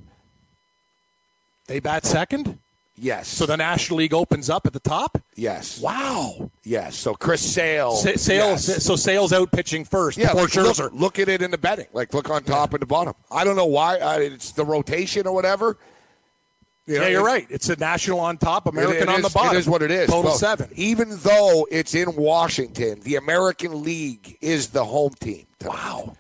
They bat second? Yes. So the National League opens up at the top? Yes. Wow. Yes. So Chris Sale. Sa- Sale yes. So Sale's out pitching first. Yeah. Like, look, look at it in the betting. Like, look on top yeah. and the bottom. I don't know why. I, it's the rotation or whatever. You know, yeah, you're it, right. It's a national on top, American it, it on is, the bottom. It is what it is. Total well, seven. Even though it's in Washington, the American League is the home team tonight. Wow.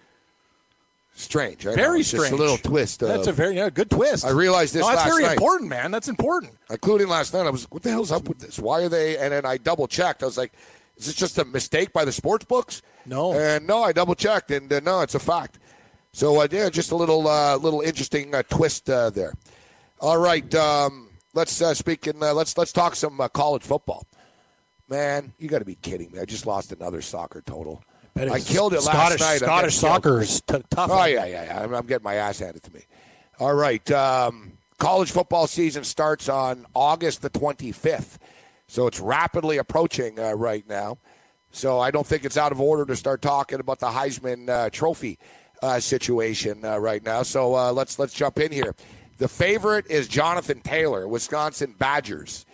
Strange, right? Very strange. Just a little twist. Of, that's a very yeah, good twist. I realized this no, last night. That's very important, man. That's important. Including last night, I was, what the hell's up with this? Why are they? And then I double-checked. I was like, is this just a mistake by the sports books? No. And no, I double-checked, and uh, no, it's a fact. So, uh, yeah, just a little uh, little interesting uh, twist uh, there. All right, um, let's uh, speak and uh, let's, let's talk some uh, college football. Man, you got to be kidding me. I just lost another soccer total. I killed it Scottish, last night. Scottish soccer is t- tough. Oh, yeah, yeah, yeah. I'm, I'm getting my ass handed to me. All right. Um, college football season starts on August the twenty-fifth. So it's rapidly approaching uh, right now. So I don't think it's out of order to start talking about the Heisman uh, Trophy uh, situation uh, right now. So uh, let's let's jump in here. The favorite is Jonathan Taylor, Wisconsin Badgers.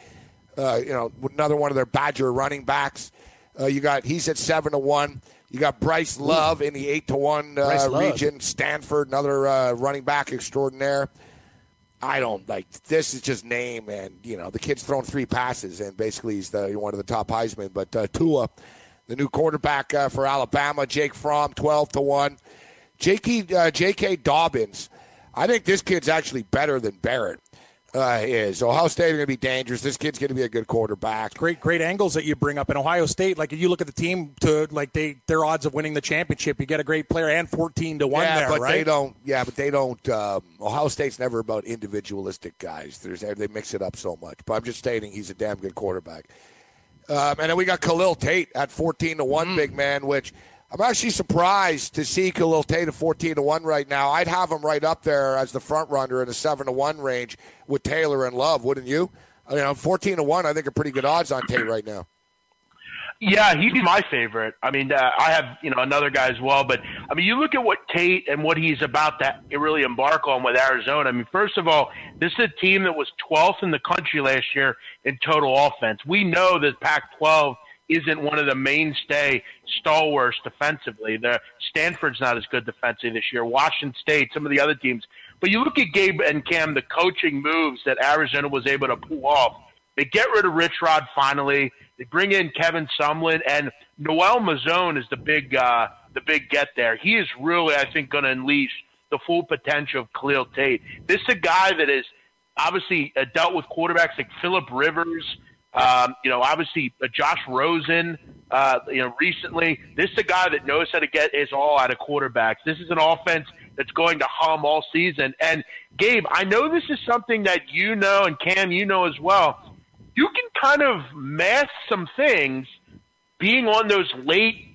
Uh, you know, another one of their Badger running backs. Uh, you got he's at seven to one. You got Bryce Love in the eight to one uh, region. Stanford, another uh, running back extraordinaire. I don't like this is just name, and, you know, the kid's thrown three passes, and basically he's the, one of the top Heisman. But uh, Tua, the new quarterback uh, for Alabama, Jake Fromm, twelve to one. J K Uh, J K Dobbins, I think this kid's actually better than Barrett. Uh, is Ohio State are going to be dangerous? This kid's going to be a good quarterback. Great, great angles that you bring up in Ohio State. Like if you look at the team to like they their odds of winning the championship. You get a great player and fourteen to one yeah, there, but right? They don't. Yeah, but they don't. Um, Ohio State's never about individualistic guys. There's they mix it up so much. But I'm just stating he's a damn good quarterback. Um, and then we got Khalil Tate at fourteen to one, mm. big man. Which I'm actually surprised to see Khalil Tate at fourteen to one right now. I'd have him right up there as the front runner in a seven to one range with Taylor and Love, wouldn't you? I mean, fourteen to one, I think are pretty good odds on Tate right now. Yeah, he'd be my favorite. I mean, uh, I have, you know, another guy as well, but I mean, you look at what Tate and what he's about to really embark on with Arizona. I mean, first of all, this is a team that was twelfth in the country last year in total offense. We know that Pac twelve isn't one of the mainstay stalwarts defensively. The Stanford's not as good defensively this year. Washington State, some of the other teams. But you look at Gabe and Cam, the coaching moves that Arizona was able to pull off. They get rid of Rich Rod finally. They bring in Kevin Sumlin, and Noel Mazzone is the big uh, the big get there. He is really, I think, going to unleash the full potential of Khalil Tate. This is a guy that is – obviously uh, dealt with quarterbacks like Phillip Rivers, um, you know, obviously uh, Josh Rosen, uh, you know, recently. This is a guy that knows how to get his all out of quarterbacks. This is an offense that's going to hum all season. And, Gabe, I know this is something that you know and, Cam, you know as well. You can kind of mask some things being on those late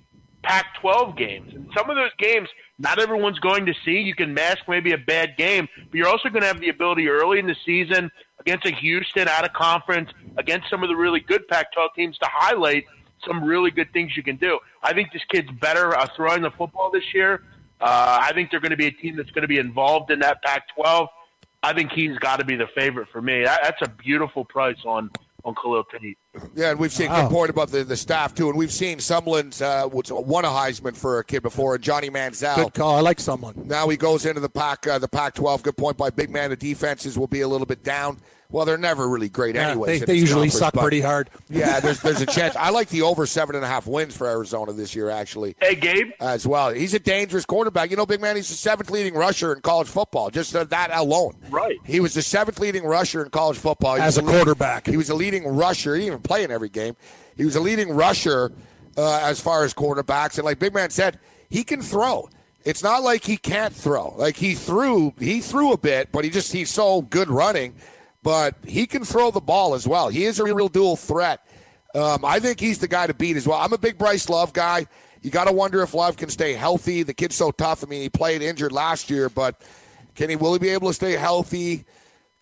Pac twelve games. And some of those games – not everyone's going to see. You can mask maybe a bad game, but you're also going to have the ability early in the season against a Houston out of conference, against some of the really good Pac twelve teams to highlight some really good things you can do. I think this kid's better uh, throwing the football this year. Uh, I think they're going to be a team that's going to be involved in that Pac twelve. I think he's got to be the favorite for me. That, that's a beautiful price on on Khalil Tate. Yeah, and we've seen wow. good point about the, the staff, too. And we've seen Sumlin's uh, won a Heisman for a kid before, and Johnny Manziel. Good call. I like Sumlin. Now he goes into the Pac, uh, the Pac twelve. Good point by Big Man. The defenses will be a little bit down. Well, they're never really great yeah, anyways. They, they usually suck pretty hard. Yeah, there's there's a chance. I like the over seven and a half wins for Arizona this year, actually. Hey, Gabe. As well. He's a dangerous quarterback. You know, Big Man, he's the seventh leading rusher in college football. Just uh, that alone. Right. He was the seventh leading rusher in college football. He As a quarterback. Leading, he was a leading rusher. He didn't even play in every game. He was a leading rusher uh, as far as quarterbacks. And like Big Man said, he can throw. It's not like he can't throw. Like he threw, he threw a bit, but he just he's so good running. But he can throw the ball as well. He is a real dual threat. Um, I think he's the guy to beat as well. I'm a big Bryce Love guy. You got to wonder if Love can stay healthy. The kid's so tough. I mean, he played injured last year, but can he? Will he be able to stay healthy?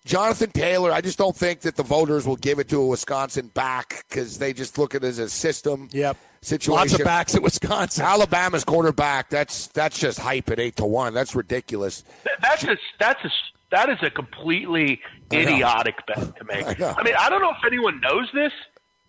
Jonathan Taylor, I just don't think that the voters will give it to a Wisconsin back because they just look at it as a system yep. situation. Lots of backs at Wisconsin. Alabama's quarterback, that's that's just hype at eight to one. That's ridiculous. That's a, that's a – That is a completely idiotic bet to make. I, I mean, I don't know if anyone knows this.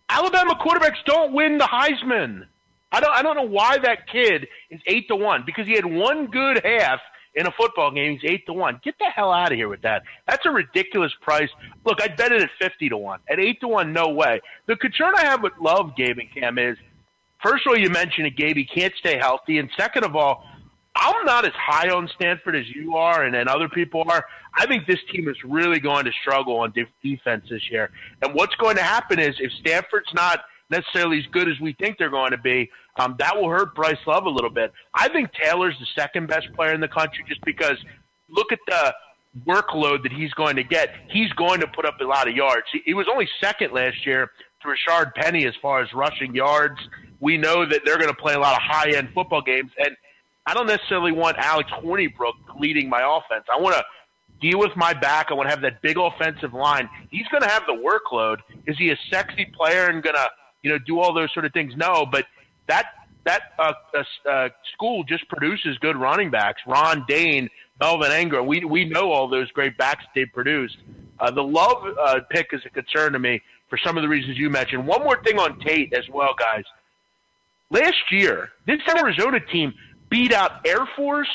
Alabama quarterbacks don't win the Heisman. I don't I don't know why that kid is eight to one because he had one good half in a football game. He's eight to one. Get the hell out of here with that. That's a ridiculous price. Look, I'd bet it at fifty to one. At eight to one, no way. The concern I have with Love, Gabe and Cam, is first of all, you mentioned it, Gabe, he can't stay healthy, and second of all, I'm not as high on Stanford as you are and, and other people are. I think this team is really going to struggle on de- defense this year. And what's going to happen is if Stanford's not necessarily as good as we think they're going to be, um, that will hurt Bryce Love a little bit. I think Taylor's the second-best player in the country just because look at the workload that he's going to get. He's going to put up a lot of yards. He, he was only second last year to Rashard Penny as far as rushing yards. We know that they're going to play a lot of high-end football games, and I don't necessarily want Alex Hornibrook leading my offense. I want to deal with my back. I want to have that big offensive line. He's going to have the workload. Is he a sexy player and going to, you know, do all those sort of things? No, but that that uh, uh, school just produces good running backs. Ron Dane, Melvin Ingram. We we know all those great backs they produced. Uh, the Love uh, pick is a concern to me for some of the reasons you mentioned. One more thing on Tate as well, guys. Last year, this Arizona team beat out Air Force,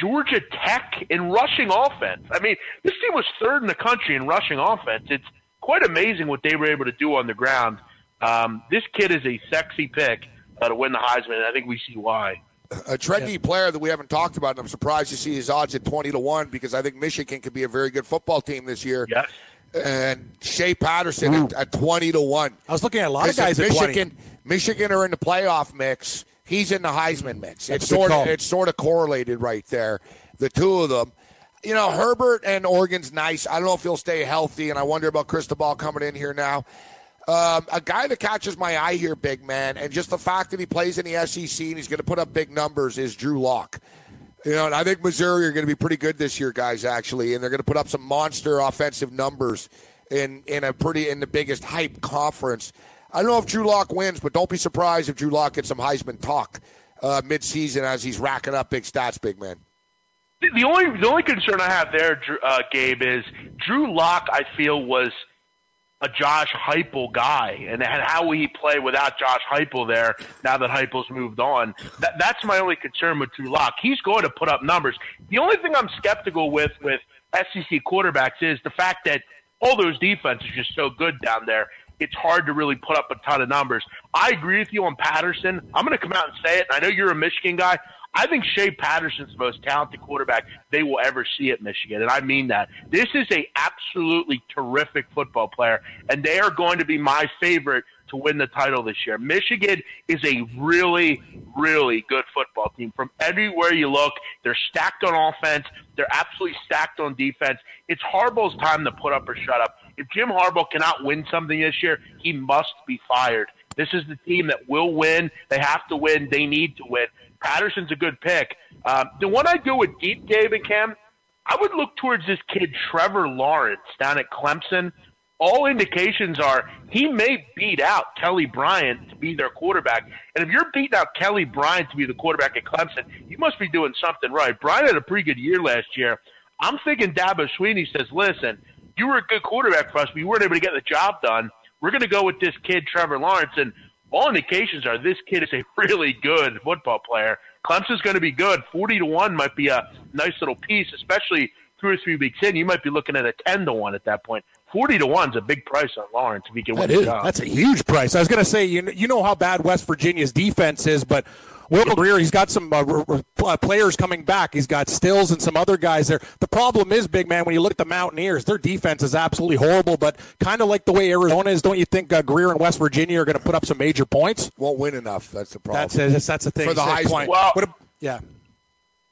Georgia Tech in rushing offense. I mean, this team was third in the country in rushing offense. It's quite amazing what they were able to do on the ground. Um, this kid is a sexy pick uh, to win the Heisman, and I think we see why. A trendy yeah. player that we haven't talked about, and I'm surprised to see his odds at twenty to one because I think Michigan could be a very good football team this year. Yes. And Shea Patterson at, at twenty to one. I was looking at a lot of guys at Michigan, twenty. Michigan are in the playoff mix. He's in the Heisman mix. That's it's sort of it's sort of correlated right there, the two of them. You know, Herbert and Oregon's nice. I don't know if he'll stay healthy, and I wonder about Cristobal coming in here now. Um, a guy that catches my eye here, Big Man, and just the fact that he plays in the S E C and he's going to put up big numbers is Drew Lock. You know, and I think Missouri are going to be pretty good this year, guys, actually, and they're going to put up some monster offensive numbers in in a pretty in the biggest hype conference. I don't know if Drew Lock wins, but don't be surprised if Drew Lock gets some Heisman talk uh, midseason as he's racking up big stats, Big Man. The, the only the only concern I have there, uh, Gabe, is Drew Lock. I feel was a Josh Heupel guy, and how will he play without Josh Heupel there now that Heupel's moved on? That, that's my only concern with Drew Lock. He's going to put up numbers. The only thing I'm skeptical with with S E C quarterbacks is the fact that all those defenses are just so good down there. It's hard to really put up a ton of numbers. I agree with you on Patterson. I'm going to come out and say it. I know you're a Michigan guy. I think Shea Patterson's the most talented quarterback they will ever see at Michigan, and I mean that. This is an absolutely terrific football player, and they are going to be my favorite to win the title this year. Michigan is a really, really good football team. From everywhere you look, they're stacked on offense. They're absolutely stacked on defense. It's Harbaugh's time to put up or shut up. If Jim Harbaugh cannot win something this year, he must be fired. This is the team that will win. They have to win. They need to win. Patterson's a good pick. Uh, the one I do with Deep, Gabe, and Cam, I would look towards this kid Trevor Lawrence down at Clemson. All indications are he may beat out Kelly Bryant to be their quarterback. And if you're beating out Kelly Bryant to be the quarterback at Clemson, you must be doing something right. Bryant had a pretty good year last year. I'm thinking Dabo Sweeney says, listen, you were a good quarterback for us, but you weren't able to get the job done. We're going to go with this kid, Trevor Lawrence, and all indications are this kid is a really good football player. Clemson's going to be good. forty to one might be a nice little piece, especially two or three weeks in. You might be looking at a ten to one at that point. forty to one is a big price on Lawrence if he can win the job. That's a huge price. I was going to say, you know, you know how bad West Virginia's defense is, but Will Greer, he's got some uh, uh, players coming back. He's got Stills and some other guys there. The problem is, big man, when you look at the Mountaineers, their defense is absolutely horrible, but kind of like the way Arizona is, don't you think uh, Greer and West Virginia are going to put up some major points? Won't win enough. That's the problem. That's, that's the thing. For the highest point. Well, what a, yeah.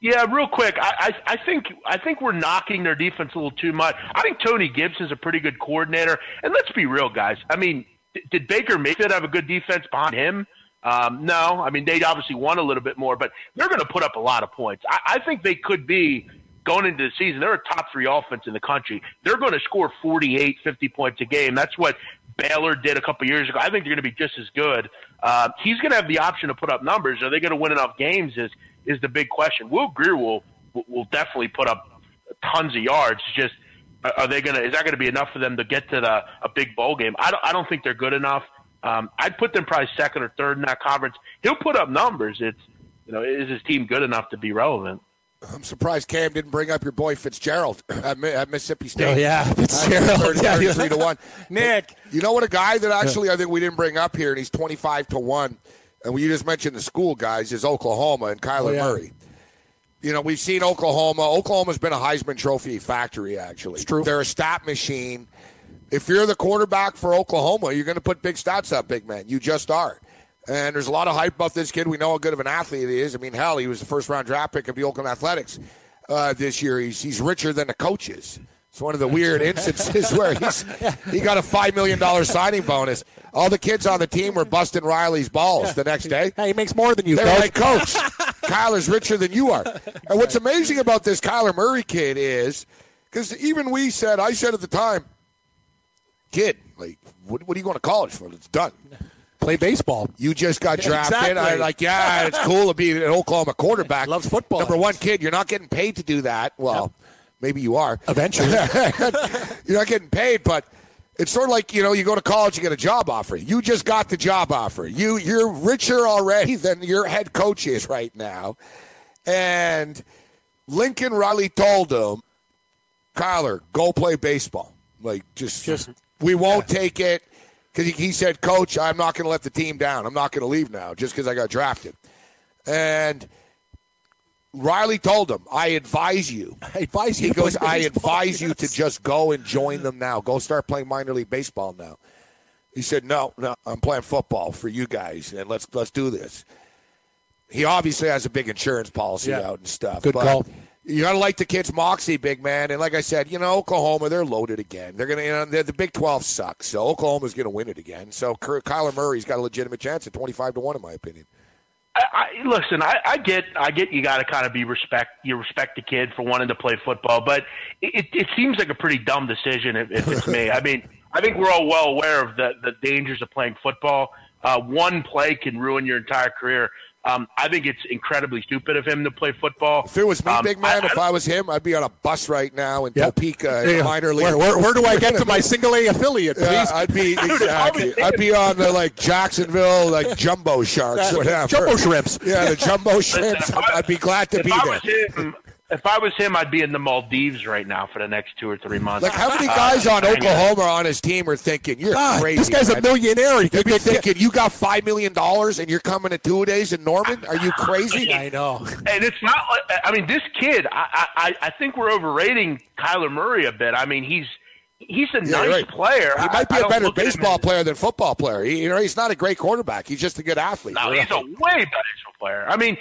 Yeah, real quick, I, I, I think I think we're knocking their defense a little too much. I think Tony Gibson's a pretty good coordinator. And let's be real, guys. I mean, d- did Baker Mayfield have a good defense behind him? Um, no. I mean, they obviously won a little bit more, but they're going to put up a lot of points. I, I think they could be, going into the season, they're a top three offense in the country. They're going to score forty-eight, fifty points a game. That's what Baylor did a couple years ago. I think they're going to be just as good. Uh, he's going to have the option to put up numbers. Are they going to win enough games is is the big question. Will Grier will will definitely put up tons of yards. It's just, are they going to? Is that going to be enough for them to get to the, a big bowl game? I don't. I don't think they're good enough. Um, I'd put them probably second or third in that conference. He'll put up numbers. It's, you know, is his team good enough to be relevant? I'm surprised Cam didn't bring up your boy Fitzgerald at, at Mississippi State. Oh, yeah, Fitzgerald. thirty-three to one. Nick. You know what, a guy that actually I think we didn't bring up here, and he's twenty-five to one, and you just mentioned the school guys, is Oklahoma and Kyler oh, yeah. Murray. You know, we've seen Oklahoma. Oklahoma's been a Heisman Trophy factory, actually. It's true. They're a stat machine. If you're the quarterback for Oklahoma, you're going to put big stats up, big man. You just are. And there's a lot of hype about this kid. We know how good of an athlete he is. I mean, hell, he was the first-round draft pick of the Oakland Athletics uh, this year. He's, he's richer than the coaches. It's one of the weird instances where he's he got a five million dollars signing bonus. All the kids on the team were busting Riley's balls the next day. Hey, he makes more than you, They're coach. Like, coach, Kyler's richer than you are. And what's amazing about this Kyler Murray kid is, because even we said, I said at the time, kid, like, what, what are you going to college for? It's done. Play baseball. You just got drafted. Exactly. I'm like, yeah, it's cool to be an Oklahoma quarterback. Loves football. Number one, kid, you're not getting paid to do that. Well, yep. Maybe you are. Eventually. You're not getting paid, but it's sort of like, you know, you go to college, you get a job offer. You just got the job offer. You, you're richer already than your head coach is right now. And Lincoln Riley told him, Kyler, go play baseball. Like, just, just we won't yeah. take it. Because he said, coach, I'm not going to let the team down. I'm not going to leave now just because I got drafted. And Riley told him, I advise you. I advise you. He goes, I advise you to just go and join them now. Go start playing minor league baseball now. He said, no, no, I'm playing football for you guys, and let's let's do this. He obviously has a big insurance policy yeah. out and stuff. Good but call. You got to like the kid's moxie, big man. And like I said, you know, Oklahoma, they're loaded again. They're going to, you know, the Big twelve sucks. So Oklahoma's going to win it again. So Kyler Murray's got a legitimate chance at twenty-five to one, in my opinion. I, I, listen, I, I get, I get. You got to kind of be respect. You respect the kid for wanting to play football, but it, it seems like a pretty dumb decision if, if it's me. I mean, I think we're all well aware of the the dangers of playing football. Uh, one play can ruin your entire career. Um, I think it's incredibly stupid of him to play football. If it was me, um, big man, I, I, if I was him, I'd be on a bus right now in yep. Topeka, in yeah. minor league. Where, where, where do I get to my single-A affiliate, please? Uh, I'd be exactly. I'd be on the like Jacksonville, like Jumbo Sharks, uh, whatever. Jumbo Shrimps. Yeah, the Jumbo Shrimps. Listen, I, I'd be glad to be there. If I was him, If I was him, I'd be in the Maldives right now for the next two or three months. Like, how many guys uh, on Oklahoma on his team are thinking, you're God, crazy. This guy's man. a millionaire. He could be thinking, you got five million dollars and you're coming to two days in Norman? Are you crazy? I know. And it's not like, I mean, this kid, I, I, I think we're overrating Kyler Murray a bit. I mean, he's he's a yeah, nice right. player. He might be I, a I better baseball player than football player. He, you know, he's not a great quarterback. He's just a good athlete. No, right? He's a way better player. I mean,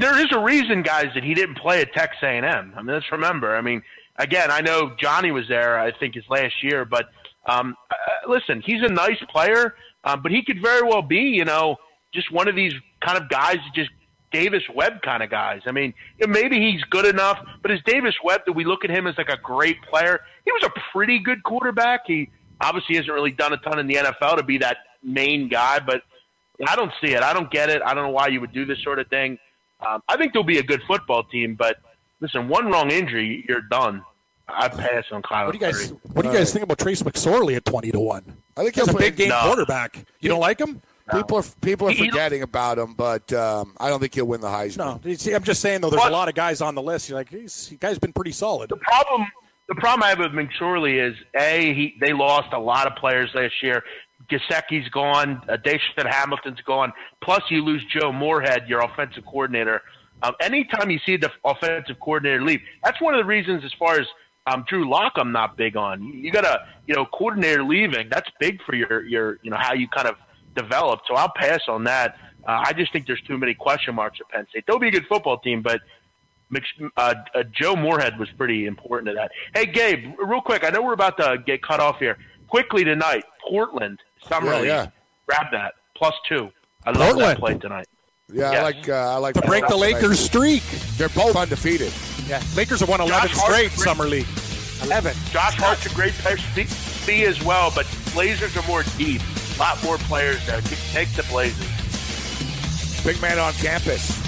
there is a reason, guys, that he didn't play at Texas A and M. I mean, let's remember. I mean, again, I know Johnny was there, I think, his last year. But, um, uh, listen, he's a nice player, um, but he could very well be, you know, just one of these kind of guys, just Davis Webb kind of guys. I mean, maybe he's good enough, but is Davis Webb, do we look at him as like a great player? He was a pretty good quarterback. He obviously hasn't really done a ton in the N F L to be that main guy, but I don't see it. I don't get it. I don't know why you would do this sort of thing. Um, I think they'll be a good football team, but listen, one wrong injury, you're done. I pass on Kyle. What do you guys? Curry. What do you guys think about Trace McSorley at twenty to one? I think he's a big game no. quarterback. You don't like him? No. People are people are forgetting about him, but um, I don't think he'll win the Heisman. No, you see, I'm just saying though. There's but, a lot of guys on the list. You're like, he's, the guy's been pretty solid. The problem, the problem I have with McSorley is a he, they lost a lot of players last year. Gesicki's gone. Uh, Deshaun Hamilton's gone. Plus, you lose Joe Moorhead, your offensive coordinator. Um, anytime you see the offensive coordinator leave, that's one of the reasons as far as um, Drew Lock, I'm not big on. You got a you know coordinator leaving. That's big for your your you know how you kind of develop. So I'll pass on that. Uh, I just think there's too many question marks at Penn State. They'll be a good football team, but uh, uh, Joe Moorhead was pretty important to that. Hey, Gabe, real quick. I know we're about to get cut off here. Quickly tonight, Portland. Summer yeah, league. Yeah. Grab that. Plus two. I love Portland. That play tonight. Yeah, yes. I like uh, I like to break the Lakers tonight. Streak. They're both undefeated. Yeah, Lakers have won eleven Josh straight Hart's summer league. eleven. Josh Hart's a great player. C as well, but Blazers are more deep. A lot more players there. Take the Blazers. Big man on campus.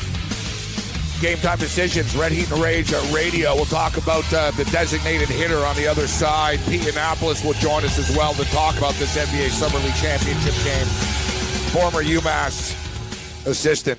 Game time decisions. Red Heat and Rage at radio. We'll talk about uh, the designated hitter on the other side. Pete Annapolis will join us as well to talk about this N B A Summer League Championship game. Former UMass assistant.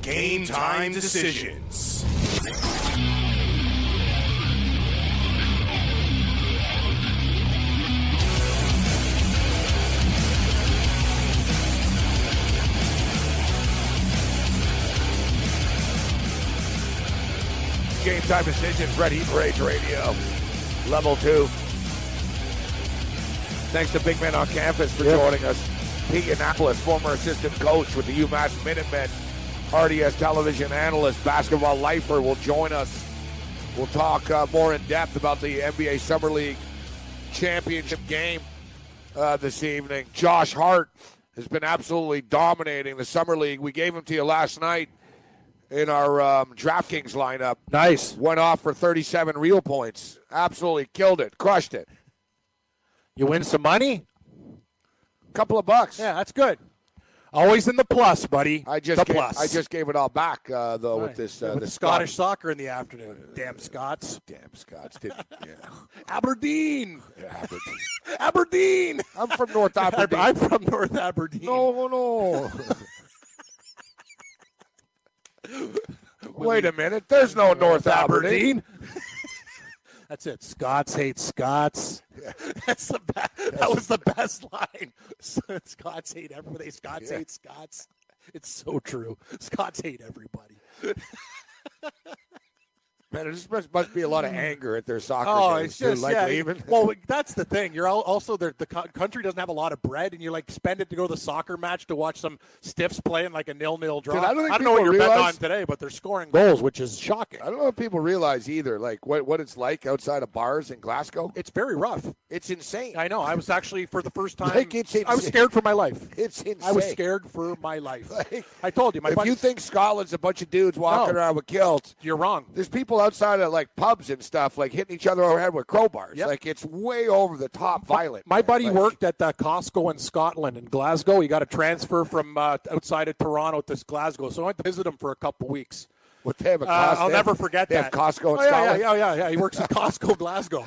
Game time decisions. Game time decisions. Red Heat Rage Radio, level two. Thanks to Big Man on Campus for yep. joining us. Pete Annapolis, former assistant coach with the UMass Minutemen. R D S television analyst, basketball lifer, will join us. We'll talk uh, more in depth about the N B A Summer League Championship game uh, this evening. Josh Hart has been absolutely dominating the Summer League. We gave him to you last night in our um, DraftKings lineup. Nice. Went off for thirty-seven real points. Absolutely killed it. Crushed it. You win some money? A couple of bucks. Yeah, that's good. Always in the plus, buddy. I just the gave, plus. I just gave it all back, uh, though, right. with this uh, with the Scottish Scott. Soccer in the afternoon. Damn Scots. Damn Scots. Did, yeah. Aberdeen. Yeah, Aberdeen. Aberdeen. I'm from North Aberdeen. I'm from North Aberdeen. No, no, no. Wait a minute. There's no North, North Aberdeen. Aberdeen. That's it. Scots hate Scots. Yeah. That's the best. That That's was the best line. Scots hate everybody. Scots yeah. hate Scots. It's so true. Scots hate everybody. competitors. There must, must be a lot of anger at their soccer oh, games. It's just, like yeah, leaving. Well, that's the thing. You're all, also the, the country doesn't have a lot of bread, and you like spend it to go to the soccer match to watch some stiffs playing like a nil-nil draw. Dude, I don't, I don't know what you're betting on today, but they're scoring goals, which is shocking. I don't know if people realize either, like what what it's like outside of bars in Glasgow. It's very rough. It's insane. I know. I was actually for the first time. Like it's I was scared for my life. It's insane. I was scared for my life. Like, I told you. My if bunch, you think Scotland's a bunch of dudes walking no, around with kilts, you're wrong. There's people outside of like pubs and stuff, like hitting each other overhead with crowbars. Yep. Like it's way over the top violent. My, my buddy like, worked at the Costco in Scotland in Glasgow. He got a transfer from uh, outside of Toronto to Glasgow, so I went to visit him for a couple weeks. What they have a Costco? Uh, I'll never forget they that. They have Costco in oh, Scotland. Yeah, yeah, yeah, yeah. He works at Costco, Glasgow.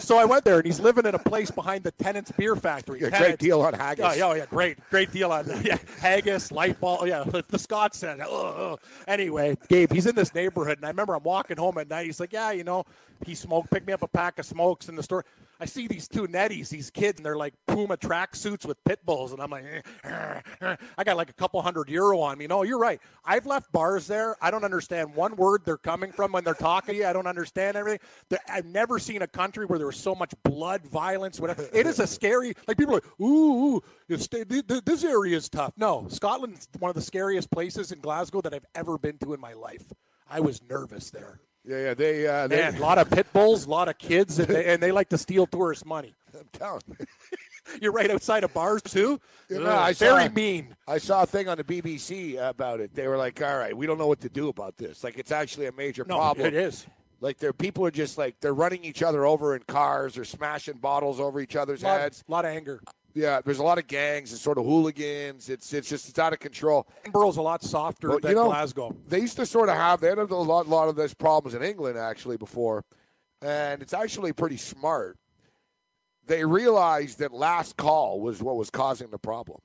So I went there, and he's living in a place behind the Tennant's Beer Factory. Yeah, Tennant's. Great deal on haggis. Oh, yeah, yeah, great. Great deal on yeah, haggis, light ball. Yeah, the Scots said. Ugh. Anyway, Gabe, he's in this neighborhood, and I remember I'm walking home at night. He's like, yeah, you know, he smoked, picked me up a pack of smokes in the store. I see these two netties, these kids, and they're like Puma track suits with pit bulls. And I'm like, eh, eh, eh. I got like a couple hundred euro on me. No, you're right. I've left bars there. I don't understand one word they're coming from when they're talking to you. I don't understand everything. They're, I've never seen a country where there was so much blood, violence, whatever. It is a scary, like people are like, ooh, ooh this area is tough. No, Scotland's one of the scariest places in Glasgow that I've ever been to in my life. I was nervous there. Yeah, yeah, they, uh, they Man, a lot of pit bulls, a lot of kids, and they, and they like to steal tourist money. I'm telling you. You're right outside of bars, too? You know, I very saw, mean. I saw a thing on the B B C about it. They were like, all right, we don't know what to do about this. Like, it's actually a major no, problem. It is. Like, their people are just, like, they're running each other over in cars. They're smashing bottles over each other's a lot, heads. A lot of anger. Yeah, there's a lot of gangs and sort of hooligans. It's it's just it's out of control. Edinburgh's a lot softer well, than you know, Glasgow. They used to sort of have they had a lot lot of those problems in England actually before, and it's actually pretty smart. They realized that last call was what was causing the problem.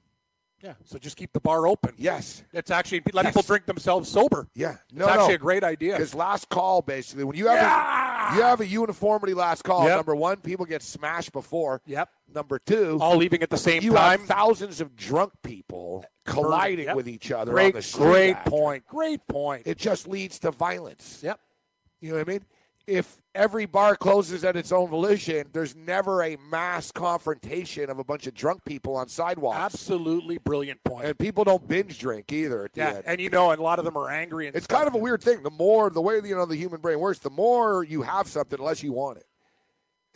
Yeah, so just keep the bar open. Yes. It's actually, let yes. people drink themselves sober. Yeah. No, it's actually no. a great idea. Because last call, basically, when you have, yeah! a, you have a uniformity last call, yep. number one, people get smashed before. Yep. Number two. All leaving at the same you time. You have thousands of drunk people colliding yep. with each other great, on the street. Great after. point. Great point. It just leads to violence. Yep. You know what I mean? If every bar closes at its own volition, there's never a mass confrontation of a bunch of drunk people on sidewalks. Absolutely brilliant point. And people don't binge drink either. At the yeah, end. And you know, and a lot of them are angry. And it's stuff. Kind of a weird thing. The more the way you know the human brain works, the more you have something, unless you want it.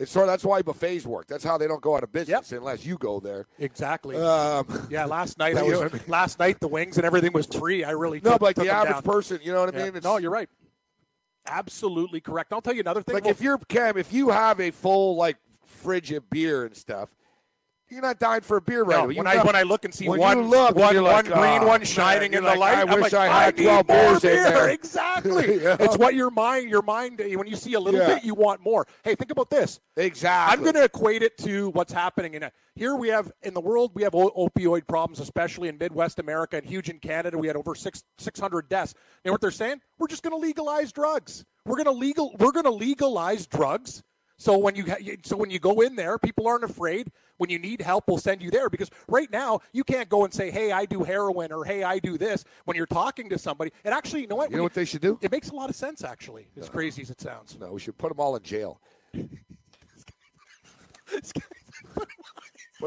It's sort of, that's why buffets work. That's how they don't go out of business yep. unless you go there. Exactly. Um, yeah, last night I was, I mean? last night the wings and everything was free. I really no, took, but like took the average down. person, you know what I yeah. mean? It's, no, you're right. Absolutely correct. I'll tell you another thing. Like well, if you're Cam, if you have a full like fridge of beer and stuff, you're not dying for a beer right no, away. When know, I when I look and see one one, look, one, one like, green oh, one shining man, in like, the light, I I'm wish like, I had I twelve beers in there. Exactly. yeah. It's what your mind your mind when you see a little yeah. bit, you want more. Hey, think about this. Exactly. I'm going to equate it to what's happening in a, here. We have in the world we have o- opioid problems, especially in Midwest America and huge in Canada. We had over six six hundred deaths. You know what they're saying? We're just going to legalize drugs. We're going to legal. We're going to legalize drugs. So when you so when you go in there, people aren't afraid. When you need help, we'll send you there. Because right now, you can't go and say, hey, I do heroin or, hey, I do this when you're talking to somebody. And actually, you know what? You know what they should do? It makes a lot of sense, actually, as no. crazy as it sounds. No, we should put them all in jail. Put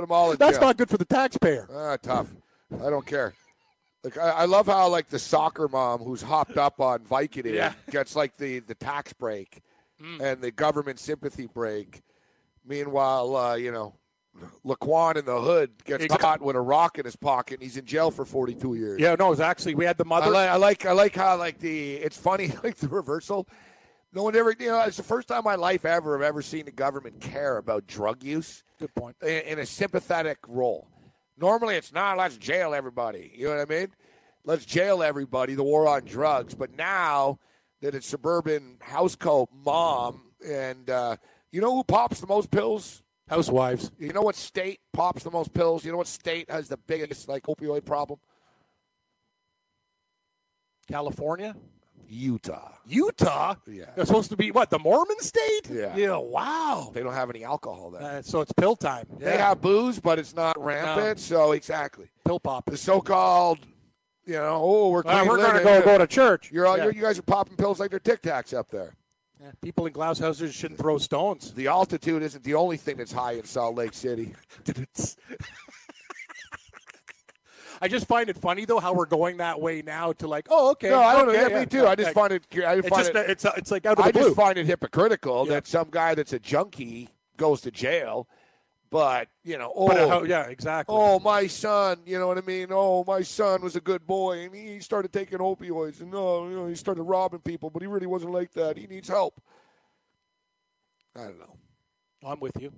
them all in That's jail. That's not good for the taxpayer. Ah, tough. I don't care. Like I, I love how, like, the soccer mom who's hopped up on Vicodin yeah. gets, like, the, the tax break. Mm. And the government sympathy break. Meanwhile, uh, you know, Laquan in the hood gets exactly. caught with a rock in his pocket, and he's in jail for forty-two years. Yeah, no, it's actually we had the mother. I like, I like, I like how like the it's funny like the reversal. No one ever, you know, it's the first time in my life ever I've ever seen the government care about drug use. Good point. In, in a sympathetic role. Normally, it's not. Let's jail everybody. You know what I mean? Let's jail everybody. The war on drugs, but now. That it's suburban housecoat mom, and uh, you know who pops the most pills? Housewives. You know what state pops the most pills? You know what state has the biggest like opioid problem? California, Utah. Utah. Yeah. They're supposed to be what? The Mormon state? Yeah. Yeah. Wow. They don't have any alcohol there, uh, so it's pill time. Yeah. They have booze, but it's not rampant. No. So exactly. Pill pop. The so-called. you know, oh, we're uh, we're going to go go to church. You're all, yeah. you're, you guys are popping pills like they're Tic Tacs up there. Yeah, people in glass houses shouldn't throw stones. The altitude isn't the only thing that's high in Salt Lake City. I just find it funny though how we're going that way now to like, oh, okay. No, I don't okay, know. Yeah, yeah, me too. Yeah, I just yeah. find it. I find just, it. It's it's like out of the I blue. I just find it hypocritical yeah. that some guy that's a junkie goes to jail, but you know, oh, but how, yeah, exactly. Oh, my son, you know what I mean? Oh, my son was a good boy, and he started taking opioids, and no, you know, he started robbing people, but he really wasn't like that. He needs help. I don't know. I'm with you.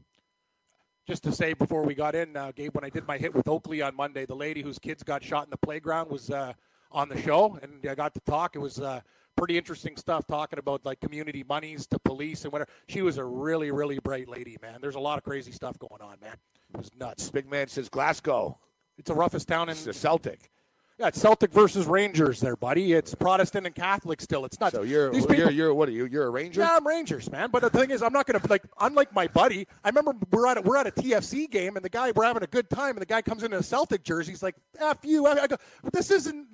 Just to say before we got in, uh, Gabe, when I did my hit with Oakley on Monday, the lady whose kids got shot in the playground was uh, on the show, and I got to talk. It was uh, pretty interesting stuff talking about, like, community monies to police and whatever. She was a really, really bright lady, man. There's a lot of crazy stuff going on, man. It was nuts. Big man says Glasgow. It's the roughest town in the Celtic. Yeah, it's Celtic versus Rangers there, buddy. It's Protestant and Catholic still. It's nuts. So you're, These people, you're, you're what are you? You're a Ranger? Yeah, I'm Rangers, man. But the thing is, I'm not going to, like, unlike my buddy, I remember we're at, a, we're at a T F C game, and the guy, we're having a good time, and the guy comes in in a Celtic jersey. He's like, F you. I go, this isn't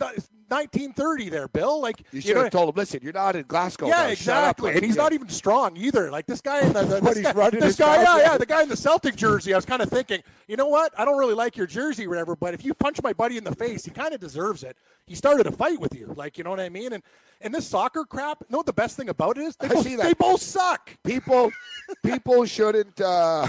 nineteen thirty there, Bill. Like, you should you know, have told him, listen, you're not in Glasgow. Yeah, now. Exactly. Up, and he's yeah. not even strong either. Like, this guy in the, the this guy, running this guy yeah, yeah, the guy in the Celtic jersey, I was kind of thinking, you know what? I don't really like your jersey or whatever, but if you punch my buddy in the face, he kind of does deserves it. He started a fight with you, like, you know what I mean? And and this soccer crap, you know what the best thing about it is? They, both, see that. they both suck. People people shouldn't, uh,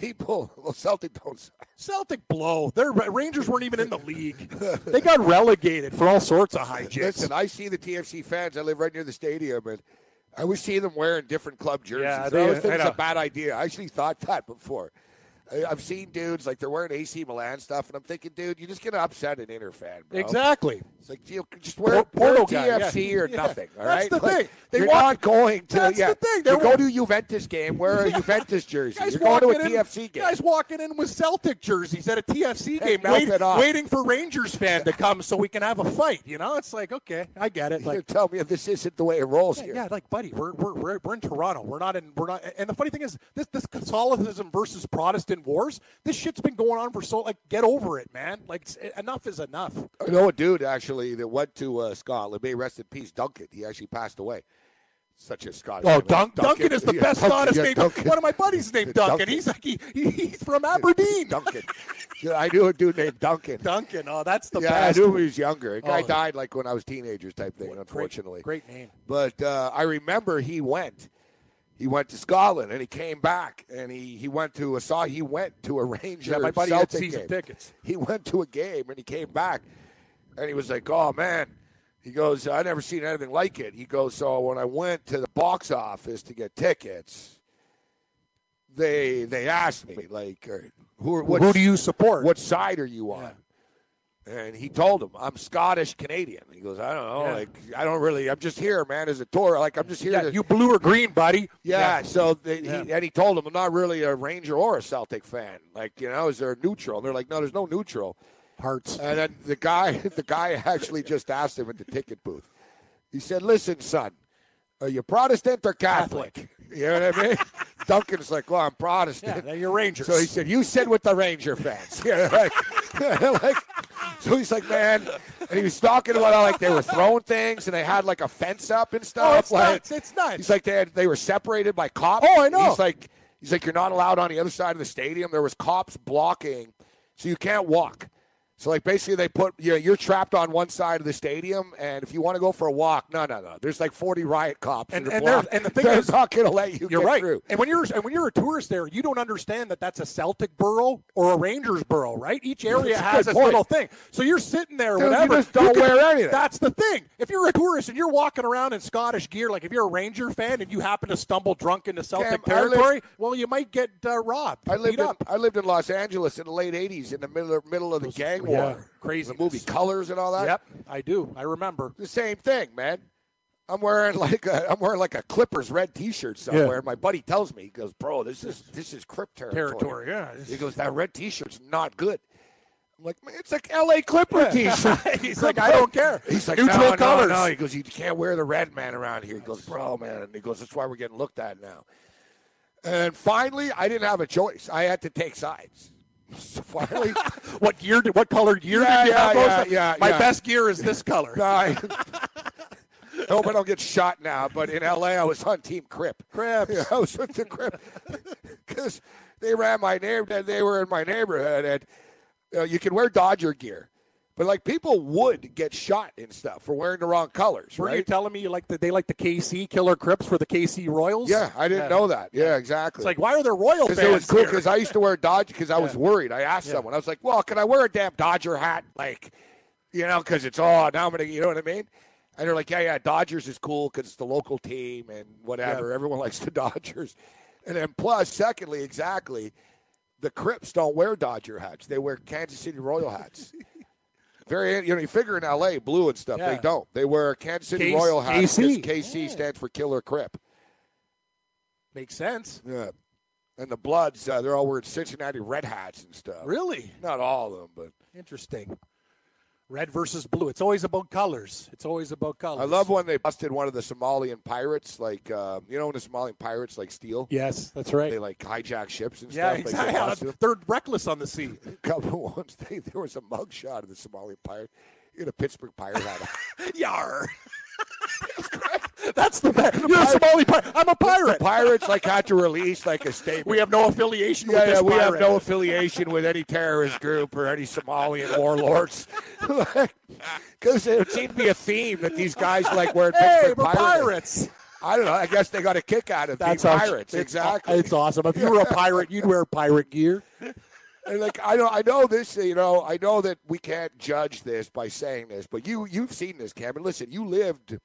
people, well, Celtic don't suck. Celtic blow. Their Rangers weren't even in the league. They got relegated for all sorts of hijinks. Listen, I see the T F C fans. I live right near the stadium, and I always see them wearing different club jerseys. Yeah, they, I always think I it's a bad idea. I actually thought that before. I've seen dudes, like, they're wearing A C Milan stuff, and I'm thinking, dude, you're just going to upset an Inter fan, bro. Exactly. It's like, you just wear Porto T F C yeah. or yeah. nothing, all right? That's the like, thing. They you're walk, not going to, that's yeah. the thing. They you go to a Juventus game, wear a yeah. Juventus jersey. Guys you're going to a in, T F C game. Guys walking in with Celtic jerseys at a T F C hey, game, wait, waiting for Rangers fan to come so we can have a fight, you know? It's like, okay, I get it. Like, you tell me if this isn't the way it rolls yeah, here. Yeah, like, buddy, we're, we're, we're, we're in Toronto. We're not in, we're not, and the funny thing is, this, this Catholicism versus Protestant wars, this shit's been going on for so like get over it, man. Like, it's, enough is enough. I know a dude actually that went to uh, Scotland, may rest in peace, Duncan. He actually passed away. Such a Scottish. Oh, Dun- Duncan, Duncan is the yeah, best Duncan, Scottish yeah, name. Duncan. One of my buddies named Duncan. Duncan. He's like he, he he's from Aberdeen. Duncan. Yeah, I knew a dude named Duncan. Duncan. Oh, that's the yeah, best. Yeah, I knew he was younger. The guy oh. died like when I was teenagers type thing, what, unfortunately. Great, great name. But uh, I remember he went. He went to Scotland, and he came back, and he, he went to a saw. He went to a Rangers yeah, my buddy Celtic had season game. Tickets. He went to a game, and he came back, and he was like, "Oh man," he goes, "I never seen anything like it." He goes, "So when I went to the box office to get tickets, they they asked me like, who are, who do you support? What side are you on?" Yeah. And he told him, I'm Scottish-Canadian. He goes, I don't know. Yeah. Like, I don't really. I'm just here, man, as a tour. Like, I'm just here. Yeah, to, you blue or green, buddy. Yeah. yeah. So they, yeah. He, and he told him, I'm not really a Ranger or a Celtic fan. Like, you know, is there a neutral? And they're like, no, there's no neutral. Hearts. And then the guy, the guy actually just asked him at the ticket booth. He said, listen, son, are you Protestant or Catholic? Catholic. You know what I mean? Duncan's like, well, I'm Protestant. Yeah, you're Rangers. So he said, you sit with the Ranger fans. You know, like, like, so he's like, man, and he was talking about how, like, they were throwing things and they had, like, a fence up and stuff. Oh, it's like, nuts. It's nuts. He's like, they had, they were separated by cops. Oh, I know. He's like, he's like, you're not allowed on the other side of the stadium. There was cops blocking, so you can't walk. So, like, basically they put, you know, you're trapped on one side of the stadium, and if you want to go for a walk, no, no, no. There's like forty riot cops. And, and, there, and the thing they're is, not going to let you you're get right. through. And when you're and when you're a tourist there, you don't understand that that's a Celtic borough or a Rangers borough, right? Each area has its little thing. So you're sitting there, Dude, whatever. You just don't you can, wear anything. That's the thing. If you're a tourist and you're walking around in Scottish gear, like if you're a Ranger fan and you happen to stumble drunk into Celtic Cam, territory, lived, well, you might get uh, robbed. I lived, in, I lived in Los Angeles in the late eighties in the middle, middle of the gang war. Yeah, crazy. The movie Colors and all that. Yep, I do. I remember. The same thing, man. I'm wearing like a I'm wearing like a Clippers red T-shirt somewhere. Yeah. My buddy tells me, he goes, "Bro, this is this is Crip territory." Territory, yeah. He goes, "That red T-shirt's not good." I'm like, "Man, it's like L A Clipper T-shirt." He's like, "I don't care." He's like, "Neutral no, colors." No, no. He goes, "You can't wear the red, man, around here." He goes, "Bro, man." And he goes, "That's why we're getting looked at now." And finally, I didn't have a choice. I had to take sides. Finally. What gear? What colored gear yeah, did you yeah, have? Yeah, yeah, My yeah. best gear is this color. No, I hope I don't get shot now, but in L A I was on Team Crip. Crip. Yeah, I was with the Crip because they ran my neighborhood. They were in my neighborhood, and you know, you can wear Dodger gear. But, like, people would get shot and stuff for wearing the wrong colors, right? Were you telling me you like the, they like the K C Killer Crips for the K C Royals? Yeah, I didn't yeah. know that. Yeah, exactly. It's like, why are there Royal fans? Because it was cool because I used to wear Dodger because I yeah. was worried. I asked yeah. someone. I was like, well, can I wear a damn Dodger hat? Like, you know, because it's all, now I'm going to, you know what I mean? And they're like, yeah, yeah, Dodgers is cool because it's the local team and whatever. Yeah. Everyone likes the Dodgers. And then plus, secondly, exactly, the Crips don't wear Dodger hats. They wear Kansas City Royal hats. Very, you know, you figure in L A, blue and stuff. Yeah. They don't. They wear Kansas City K- Royal hats. K C, K C yeah. stands for Killer Crip. Makes sense. Yeah. And the Bloods, uh, they're all wearing Cincinnati Red hats and stuff. Really? Not all of them, but. Interesting. Red versus blue. It's always about colors. It's always about colors. I love when they busted one of the Somalian pirates, like, uh, you know, when the Somalian pirates, like, steal? Yes, that's right. They, like, hijack ships and yeah, stuff. Exactly. Like they yeah, they're reckless on the sea. A couple of ones, they, there was a mugshot of the Somalian pirate. You had a Pittsburgh pirate hat on. Yar. That's the best. You're pirate. A Somali pirate. I'm a pirate. The pirates, like, had to release, like, a statement. We have no affiliation yeah, with yeah, this we pirate. Have no affiliation with any terrorist group or any Somalian warlords. Because it seemed to be a theme that these guys, like, were hey, we're pirates. pirates. I don't know. I guess they got a kick out of That's being pirates. It's, exactly. It's awesome. If you were a pirate, you'd wear pirate gear. And like I know, I know this. You know, I know that we can't judge this by saying this, but you, you've seen this, Cameron. Listen, you lived,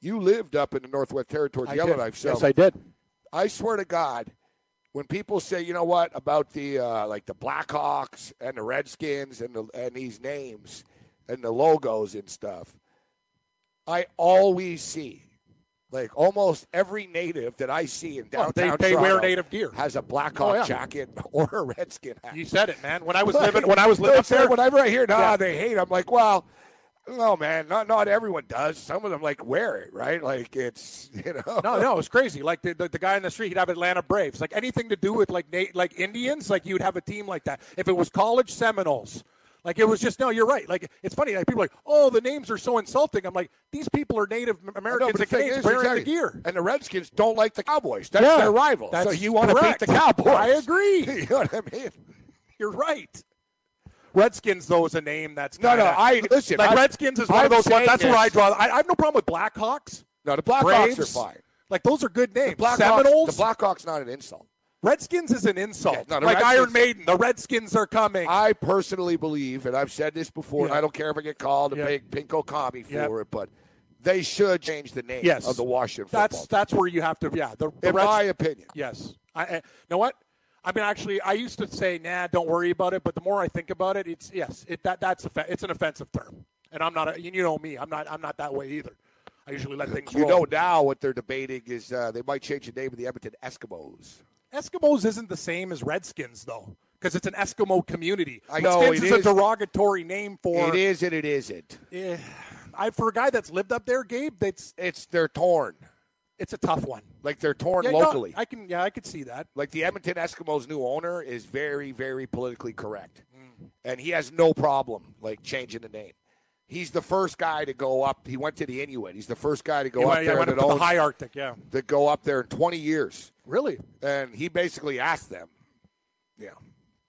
you lived up in the Northwest Territory, the Yellowknife. Yes, I did. I swear to God, when people say, you know what, about the uh, like the Blackhawks and the Redskins and the, and these names and the logos and stuff, I always see. Like, almost every native that I see in downtown Toronto, they, they wear native gear. Has a Blackhawk oh, yeah. jacket or a Redskin hat. You said it, man. When I was living, when I was living up there. Whenever I hear, nah, yeah. they hate, I'm like, well, no, man, not not everyone does. Some of them, like, wear it, right? Like, it's, you know. No, no, it's crazy. Like, the the, the guy in the street, he'd have Atlanta Braves. Like, anything to do with, like, na- like Indians, like, you'd have a team like that. If it was college Seminoles. Like, it was just, no, you're right. Like, it's funny. Like, people are like, oh, the names are so insulting. I'm like, these people are Native Americans and Canadians wearing exactly. the gear. And the Redskins don't like the Cowboys. That's yeah, their rival. That's so you want to beat the Cowboys. I agree. You know what I mean? You're right. Redskins, though, is a name that's kinda, No, no, I, listen. Like, I, Redskins is one of those ones. That's this. Where I draw. I, I have no problem with Blackhawks. No, the Blackhawks are fine. Like, those are good names. The Seminoles. The Blackhawks, not an insult. Redskins is an insult. Yeah, no, like Redskins, Iron Maiden, the Redskins are coming. I personally believe, and I've said this before, yeah. and I don't care if I get called a yeah. big pinko commie for yeah. it, but they should change the name yes. of the Washington that's, football team. That's where you have to, yeah. The, the In Reds, my opinion. Yes. I, I, you know what? I mean, actually, I used to say, nah, don't worry about it, but the more I think about it, it's, yes, it, that that's it's an offensive term. And I'm not, a, you know me, I'm not, I'm not that way either. I usually let things You roll. Know now what they're debating is uh, they might change the name of the Edmonton Eskimos. Eskimos isn't the same as Redskins, though, because it's an Eskimo community. I know, Redskins it is. It's a derogatory name for... It is and it isn't. Yeah. I, for a guy that's lived up there, Gabe, that's... It's, they're torn. It's a tough one. Like, they're torn yeah, locally. No, I can, yeah, I could see that. Like, the Edmonton Eskimos' new owner is very, very politically correct. Mm. And he has no problem, like, changing the name. He's the first guy to go up. He went to the Inuit. He's the first guy to go yeah, up yeah, there. Went up to the high Arctic, yeah. To go up there in twenty years. Really? And he basically asked them, yeah,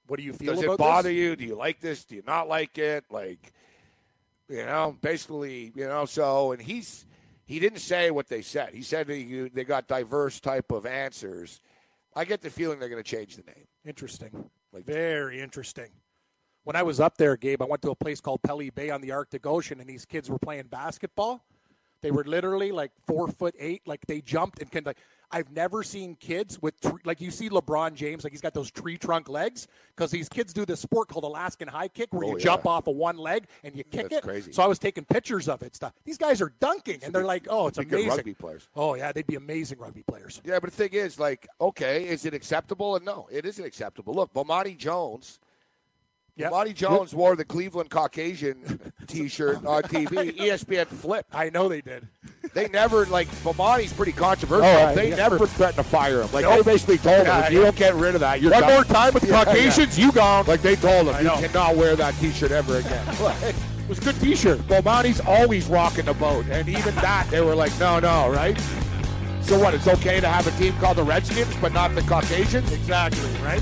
what do you feel Does about this? Does it bother this? you? Do you like this? Do you not like it? Like, you know, basically, you know, so, and he's, he didn't say what they said. He said he, they got diverse type of answers. I get the feeling they're going to change the name. Interesting. Like, very interesting. When I was up there, Gabe, I went to a place called Pelly Bay on the Arctic Ocean, and these kids were playing basketball. They were literally like four foot eight, like they jumped and kind of like I've never seen kids with tre- like you see LeBron James, like he's got those tree trunk legs because these kids do this sport called Alaskan high kick where oh, you yeah. jump off of one leg and you kick That's it. Crazy. So I was taking pictures of it stuff. These guys are dunking and they're like, oh, it's amazing. Rugby players. Oh yeah, they'd be amazing rugby players. Yeah, but the thing is, like, okay, is it acceptable? And no, it isn't acceptable. Look, Bomani Jones. Yep. Monty Jones yep. wore the Cleveland Caucasian T-shirt on T V. E S P N flipped. I know they did. They never, like, Bomani's pretty controversial. Oh, right. They yeah. never threatened to fire him. Like, nope. they basically told yeah, him, if you don't get rid of that, you're One gone. more time with the yeah, Caucasians, yeah. you gone. Like, they told him, I you know. cannot wear that T-shirt ever again. Like, it was a good T-shirt. Bomani's always rocking the boat. And even that, they were like, no, no, right? So what, it's okay to have a team called the Redskins, but not the Caucasians? Exactly, right?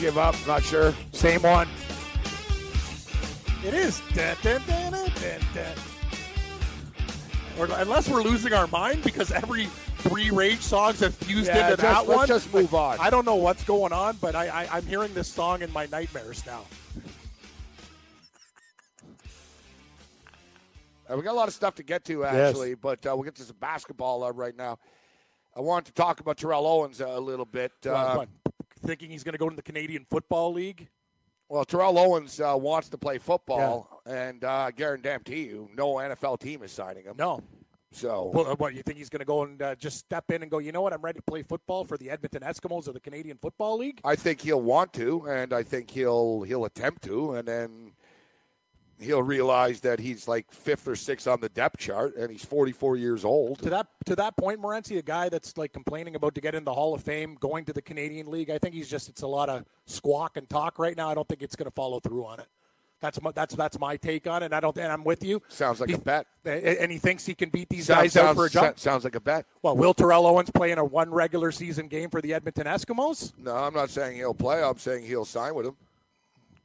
Give up, not sure. Same one. It is. Da, da, da, da, da. Or, unless we're losing our mind because every three Rage songs have fused yeah, into just, that let's one. Just move on. I, I don't know what's going on, but I, I, I'm hearing this song in my nightmares now. Uh, we got a lot of stuff to get to, actually, yes. but uh, we'll get to some basketball uh, right now. I wanted to talk about Terrell Owens a little bit. Well, uh, thinking he's going to go to the Canadian Football League? Well, Terrell Owens uh, wants to play football, yeah. and uh, guarantee you, no N F L team is signing him. No. So, well, what, you think he's going to go and uh, just step in and go, you know what, I'm ready to play football for the Edmonton Eskimos or the Canadian Football League? I think he'll want to, and I think he'll he'll attempt to, and then he'll realize that he's like fifth or sixth on the depth chart, and he's forty-four years old. To that to that point, Morency, a guy that's like complaining about to get in the Hall of Fame, going to the Canadian League, I think he's just, it's a lot of squawk and talk right now. I don't think it's going to follow through on it. That's my, that's that's my take on it. I don't, and I'm with you. Sounds like he, a bet. And he thinks he can beat these sounds, guys sounds, out for a jump. Sounds like a bet. Well, will Terrell Owens play in a one regular season game for the Edmonton Eskimos? No, I'm not saying he'll play. I'm saying he'll sign with him.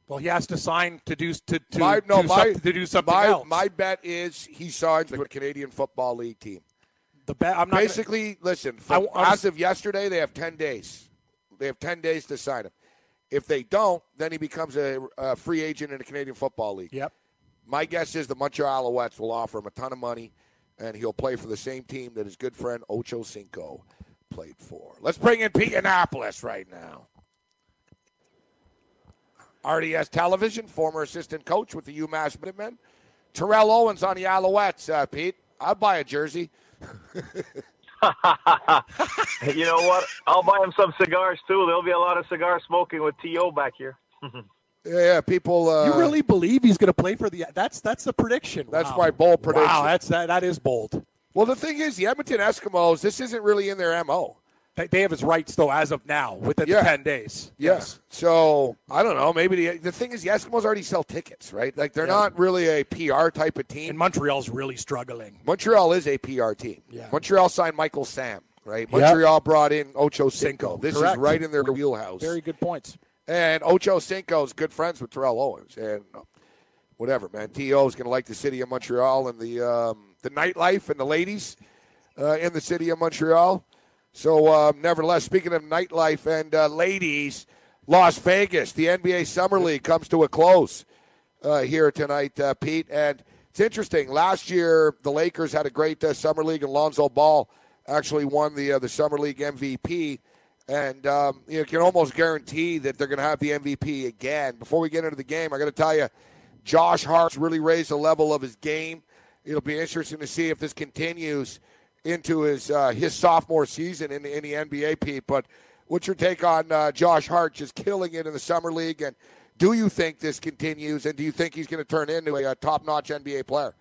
Well, he has to sign to do to to, my, no, to, my, to do something my, else. My bet is he signs with a Canadian Football League team. The bet. I'm not basically gonna, listen. From, I, as of yesterday, they have ten days. They have ten days to sign him. If they don't, then he becomes a, a free agent in the Canadian Football League. Yep. My guess is the Montreal Alouettes will offer him a ton of money, and he'll play for the same team that his good friend Ocho Cinco played for. Let's bring in Pete Annapolis right now. R D S Television, former assistant coach with the UMass Minutemen. Terrell Owens on the Alouettes, uh, Pete. I'll buy a jersey. You know what? I'll buy him some cigars, too. There'll be a lot of cigar smoking with T O back here. yeah, yeah, people. Uh, you really believe he's going to play for the – that's that's the prediction. That's wow. my bold prediction. Wow, that's, that, that is bold. Well, the thing is, the Edmonton Eskimos, this isn't really in their M O. They have his rights, though, as of now, within yeah. the ten days. Yes. Yeah. So, I don't know. Maybe the, the thing is, the Eskimos already sell tickets, right? Like, they're yeah. not really a P R type of team. And Montreal's really struggling. Montreal is a P R team. Yeah. Montreal signed Michael Sam, right? Montreal yep. brought in Ocho Cinco. Cinco. This Correct. is right in their wheelhouse. Very good points. And Ocho Cinco's good friends with Terrell Owens. And whatever, man. T O's going to like the city of Montreal and the, um, the nightlife and the ladies uh, in the city of Montreal. So, uh, nevertheless, speaking of nightlife and uh, ladies, Las Vegas, the N B A Summer League comes to a close uh, here tonight, uh, Pete. And it's interesting. Last year, the Lakers had a great uh, Summer League, and Lonzo Ball actually won the uh, the Summer League M V P. And um, you can almost guarantee that they're going to have the M V P again. Before we get into the game, I got to tell you, Josh Hart's really raised the level of his game. It'll be interesting to see if this continues into his uh, his sophomore season in the, in the N B A, Pete. But What's your take on uh, Josh Hart just killing it in the summer league? And do you think this continues? And do you think he's going to turn into a, a top-notch N B A player?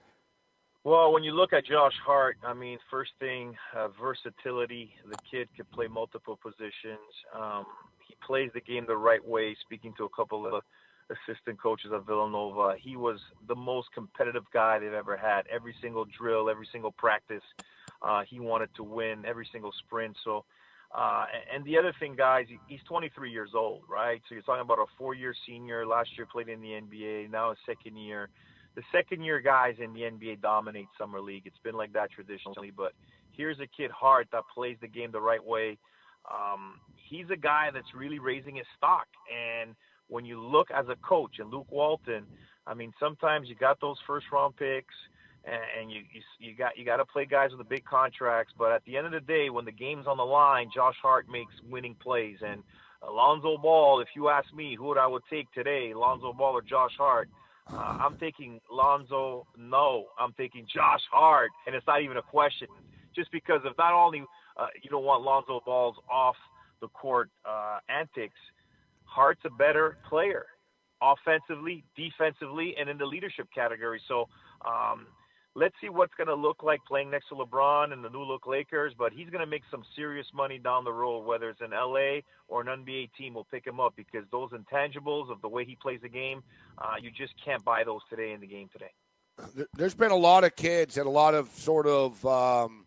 Well, when you look at Josh Hart, I mean, first thing, uh, versatility. The kid could play multiple positions. Um, he plays the game the right way. Speaking to a couple of assistant coaches at Villanova, he was the most competitive guy they've ever had. Every single drill, every single practice, uh, he wanted to win every single sprint. So, uh, and the other thing, guys, he's twenty-three years old, right? So you're talking about a four-year senior. Last year played in the N B A, now his second year. The second-year guys in the N B A dominate summer league. It's been like that traditionally, but here's a kid, Hart, that plays the game the right way. Um, he's a guy that's really raising his stock. And when you look as a coach, and Luke Walton, I mean, sometimes you got those first-round picks, and, and you, you you got you got to play guys with the big contracts. But at the end of the day, when the game's on the line, Josh Hart makes winning plays. And Lonzo Ball, if you ask me who would I would take today, Lonzo Ball or Josh Hart, Uh, I'm taking Lonzo. No, I'm taking Josh Hart, and it's not even a question. Just because if not only uh, you don't want Lonzo Ball's off the court uh, antics, Hart's a better player, offensively, defensively, and in the leadership category. So um, let's see what's going to look like playing next to LeBron and the New Look Lakers. But he's going to make some serious money down the road, whether it's in L A or an N B A team will pick him up, because those intangibles of the way he plays the game, uh, you just can't buy those today in the game today. There's been a lot of kids and a lot of sort of um,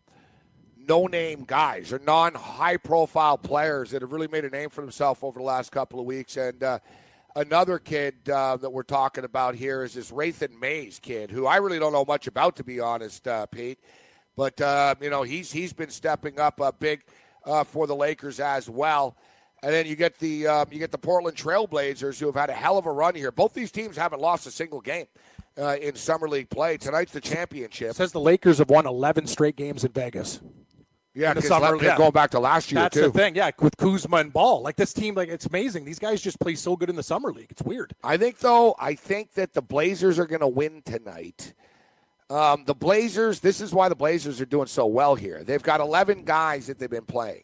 no-name guys or non-high-profile players that have really made a name for themselves over the last couple of weeks. And uh, another kid uh, that we're talking about here is this Raythan Mays kid, who I really don't know much about, to be honest, uh, Pete. But, uh, you know, he's he's been stepping up uh, big uh, for the Lakers as well. And then you get the um, you get the Portland Trailblazers, who have had a hell of a run here. Both these teams haven't lost a single game uh, in summer league play. Tonight's the championship. It says the Lakers have won eleven straight games in Vegas. Yeah, because yeah. going back to last year, That's too. That's the thing, yeah, with Kuzma and Ball. Like, this team, like, it's amazing. These guys just play so good in the summer league. It's weird. I think, though, I think that the Blazers are going to win tonight. Um, the Blazers, this is why the Blazers are doing so well here. They've got eleven guys that they've been playing,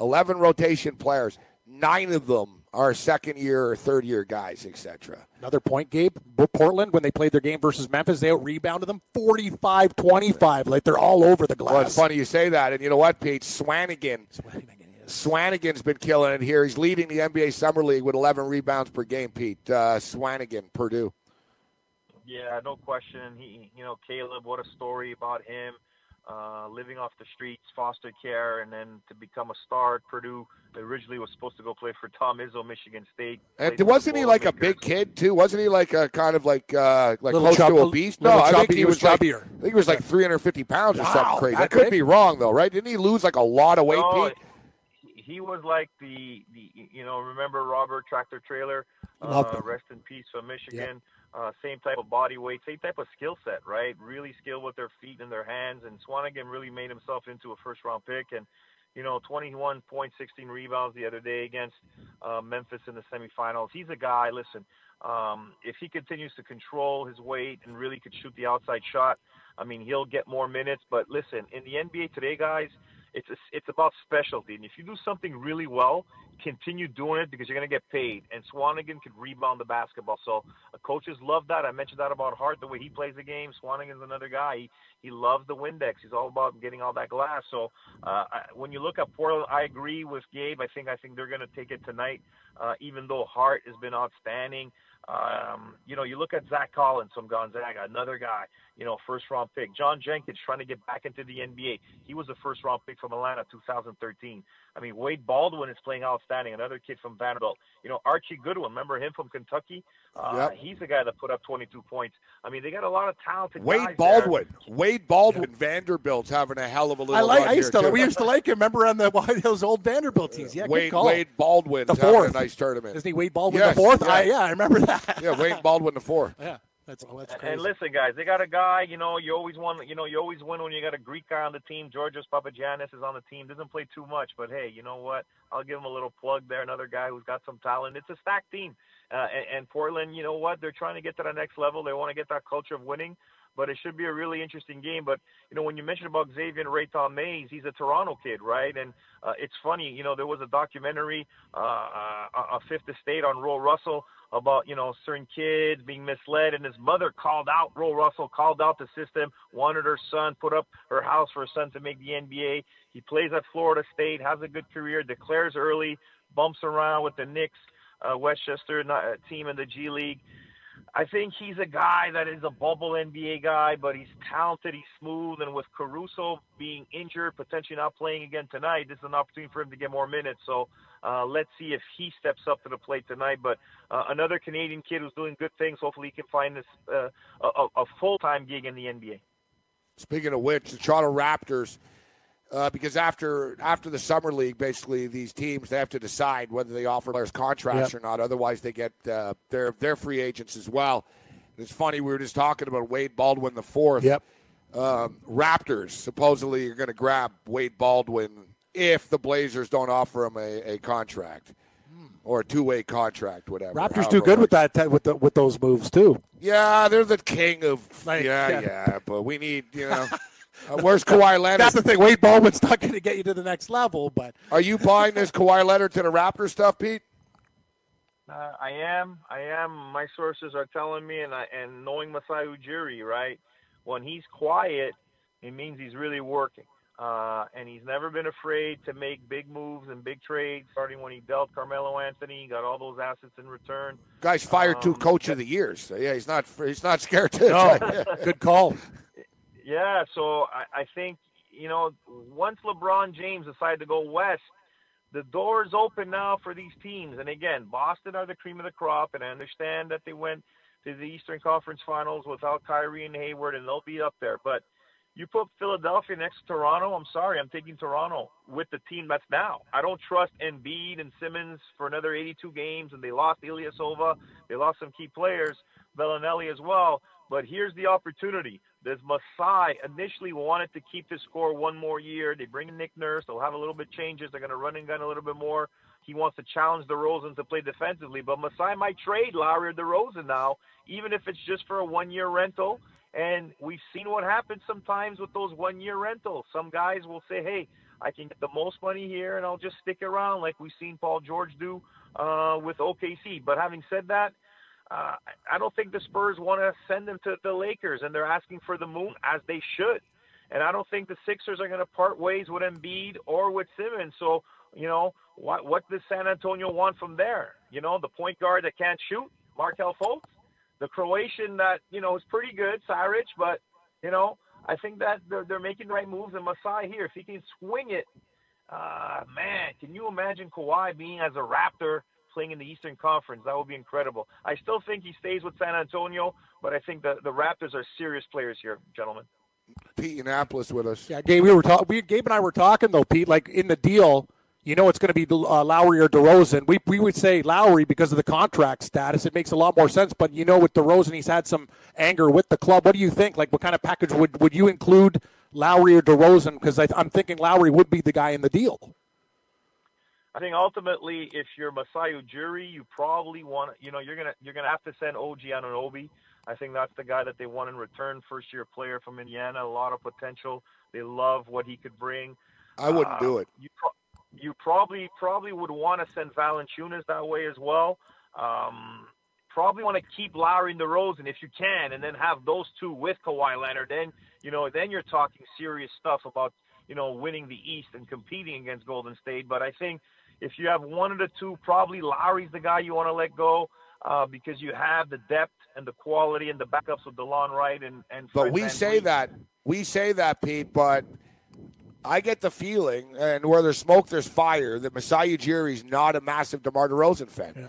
eleven rotation players. Nine of them are second-year or third-year guys, et cetera. Another point, Gabe. Portland, when they played their game versus Memphis, they out-rebounded them forty-five twenty-five. Like, they're all over the glass. Well, it's funny you say that. And you know what, Pete? Swanigan. Swanigan, yes. Swanigan's been killing it here. He's leading the N B A Summer League with eleven rebounds per game, Pete. Uh, Swanigan, Purdue. Yeah, no question. He, You know, Caleb, what a story about him. Uh, living off the streets, foster care, and then to become a star at Purdue. Originally was supposed to go play for Tom Izzo, Michigan State. And wasn't he like a big kid too? Wasn't he like a kind of like uh, like close to obese? No, I think he was chubbier. I think he was like three hundred fifty pounds or something crazy. I could be wrong though, right? Didn't he lose like a lot of weight, Pete? He was like the, the you know, remember Robert Tractor Trailer? Uh, rest in peace from Michigan. Yeah. Uh, same type of body weight, same type of skill set, right? Really skilled with their feet and their hands. And Swanigan really made himself into a first-round pick. And, you know, twenty-one points, sixteen rebounds the other day against uh, Memphis in the semifinals. He's a guy, listen, um, if he continues to control his weight and really could shoot the outside shot, I mean, he'll get more minutes. But, listen, in the N B A today, guys, it's a, it's about specialty. And if you do something really well, continue doing it because you're going to get paid. And Swanigan could rebound the basketball. So uh, coaches love that. I mentioned that about Hart, the way he plays the game. Swanigan's another guy. He, he loves the Windex. He's all about getting all that glass. So uh, I, when you look at Portland, I agree with Gabe. I think I think they're going to take it tonight, uh, even though Hart has been outstanding. Um, you know, you look at Zach Collins from Gonzaga, another guy, you know, first-round pick. John Jenkins trying to get back into the N B A. He was a first-round pick from Atlanta two thousand thirteen. I mean, Wade Baldwin is playing outstanding, another kid from Vanderbilt. You know, Archie Goodwin, remember him from Kentucky? Uh, yep. He's the guy that put up twenty-two points. I mean, they got a lot of talented Wade guys Baldwin. There. Wade Baldwin. Wade yeah. Baldwin, Vanderbilt's having a hell of a little I like, run I used here to, We used to like him, remember, on the, those old Vanderbilt teams. Yeah, Wade, good call. Wade Baldwin's the fourth. having a nice tournament. Isn't he Wade Baldwin yes, the fourth? Yeah, I, yeah, I remember that. yeah, Wade Baldwin the fourth. Yeah, that's, oh, that's crazy. And listen, guys, they got a guy. You know, you always want. You know, you always win when you got a Greek guy on the team. Georgios Papagiannis is on the team. Doesn't play too much, but hey, you know what? I'll give him a little plug there. Another guy who's got some talent. It's a stacked team, uh, and, and Portland. You know what? They're trying to get to the next level. They want to get that culture of winning. but it should be a really interesting game. But, you know, when you mentioned about Xavier Rayton Mays, he's a Toronto kid, right? And uh, it's funny, you know, there was a documentary, uh, a Fifth Estate on Roll Russell about, you know, certain kids being misled, and his mother called out, Roll Russell called out the system, wanted her son, put up her house for her son to make the N B A. He plays at Florida State, has a good career, declares early, bumps around with the Knicks, uh, Westchester uh, team in the G League. I think he's a guy that is a bubble N B A guy, but he's talented, he's smooth, and with Caruso being injured, potentially not playing again tonight, this is an opportunity for him to get more minutes. So uh, let's see if he steps up to the plate tonight. But uh, another Canadian kid who's doing good things, hopefully he can find this, uh, a, a full-time gig in the N B A. Speaking of which, the Toronto Raptors, uh, because after after the Summer League, basically these teams, they have to decide whether they offer players contracts yep. or not. Otherwise, they get uh, their, their free agents as well. And it's funny, we were just talking about Wade Baldwin the fourth. Yep. Um, Raptors supposedly are going to grab Wade Baldwin if the Blazers don't offer him a, a contract hmm. or a two-way contract, whatever. Raptors do good much. with that with the, with those moves too. Yeah, they're the king of like, yeah, yeah, yeah. But we need, you know. Uh, where's Kawhi Leonard? That's the thing. Wade Baldwin's not going to get you to the next level. But are you buying this Kawhi Leonard to the Raptors stuff, Pete? Uh, I am. I am. My sources are telling me, and I, and knowing Masai Ujiri, right? When he's quiet, it means he's really working. Uh, and he's never been afraid to make big moves and big trades, starting when he dealt Carmelo Anthony, got all those assets in return. Guy's fired um, two coach of the years. So yeah, he's not he's not scared to. No. Good call. Yeah, so I, I think, you know, once LeBron James decided to go west, the door is open now for these teams. And, again, Boston are the cream of the crop, and I understand that they went to the Eastern Conference Finals without Kyrie and Hayward, and they'll be up there. But you put Philadelphia next to Toronto, I'm sorry, I'm taking Toronto with the team that's now. I don't trust Embiid and Simmons for another eighty-two games, and they lost Ilyasova. They lost some key players, Bellinelli as well. But here's the opportunity. This Masai initially wanted to keep his score one more year. They bring in Nick Nurse. They'll have a little bit of changes. They're going to run and gun a little bit more. He wants to challenge DeRozan to play defensively. But Masai might trade Lowry or DeRozan now, even if it's just for a one-year rental. And we've seen what happens sometimes with those one-year rentals. Some guys will say, hey, I can get the most money here, and I'll just stick around like we've seen Paul George do uh, with O K C. But having said that, Uh, I don't think the Spurs want to send them to the Lakers, and they're asking for the moon, as they should. And I don't think the Sixers are going to part ways with Embiid or with Simmons. So, you know, what, what does San Antonio want from there? You know, the point guard that can't shoot, Markel Fultz. The Croatian that, you know, is pretty good, Saric. But, you know, I think that they're, they're making the right moves. And Masai here, if he can swing it, uh, man, can you imagine Kawhi being as a Raptor playing in the Eastern Conference? That would be incredible. I still think he stays with San Antonio, but I think the, the Raptors are serious players here, gentlemen. Pete Annapolis with us. Yeah, Gabe, we were talk- we, Gabe and I were talking, though, Pete, like in the deal, you know it's going to be uh, Lowry or DeRozan. We we would say Lowry because of the contract status. It makes a lot more sense, but you know with DeRozan, he's had some anger with the club. What do you think? Like what kind of package would, would you include Lowry or DeRozan? Because I'm thinking Lowry would be the guy in the deal. I think ultimately, if you're Masai Ujiri, you probably want to, you know, you're gonna you're gonna have to send O G Anunoby. I think that's the guy that they want in return. First year player from Indiana, a lot of potential. They love what he could bring. I wouldn't uh, do it. You, pro- you probably probably would want to send Valanciunas that way as well. Um, probably want to keep Lowry and DeRozan if you can, and then have those two with Kawhi Leonard. Then you know, then you're talking serious stuff about, you know, winning the East and competing against Golden State. But I think if you have one of the two, probably Lowry's the guy you want to let go uh, because you have the depth and the quality and the backups with DeLon Wright and, and Fred But we Van say Reed. that. We say that, Pete, but I get the feeling, and where there's smoke, there's fire, that Masai Ujiri's not a massive DeMar DeRozan fan. Yeah.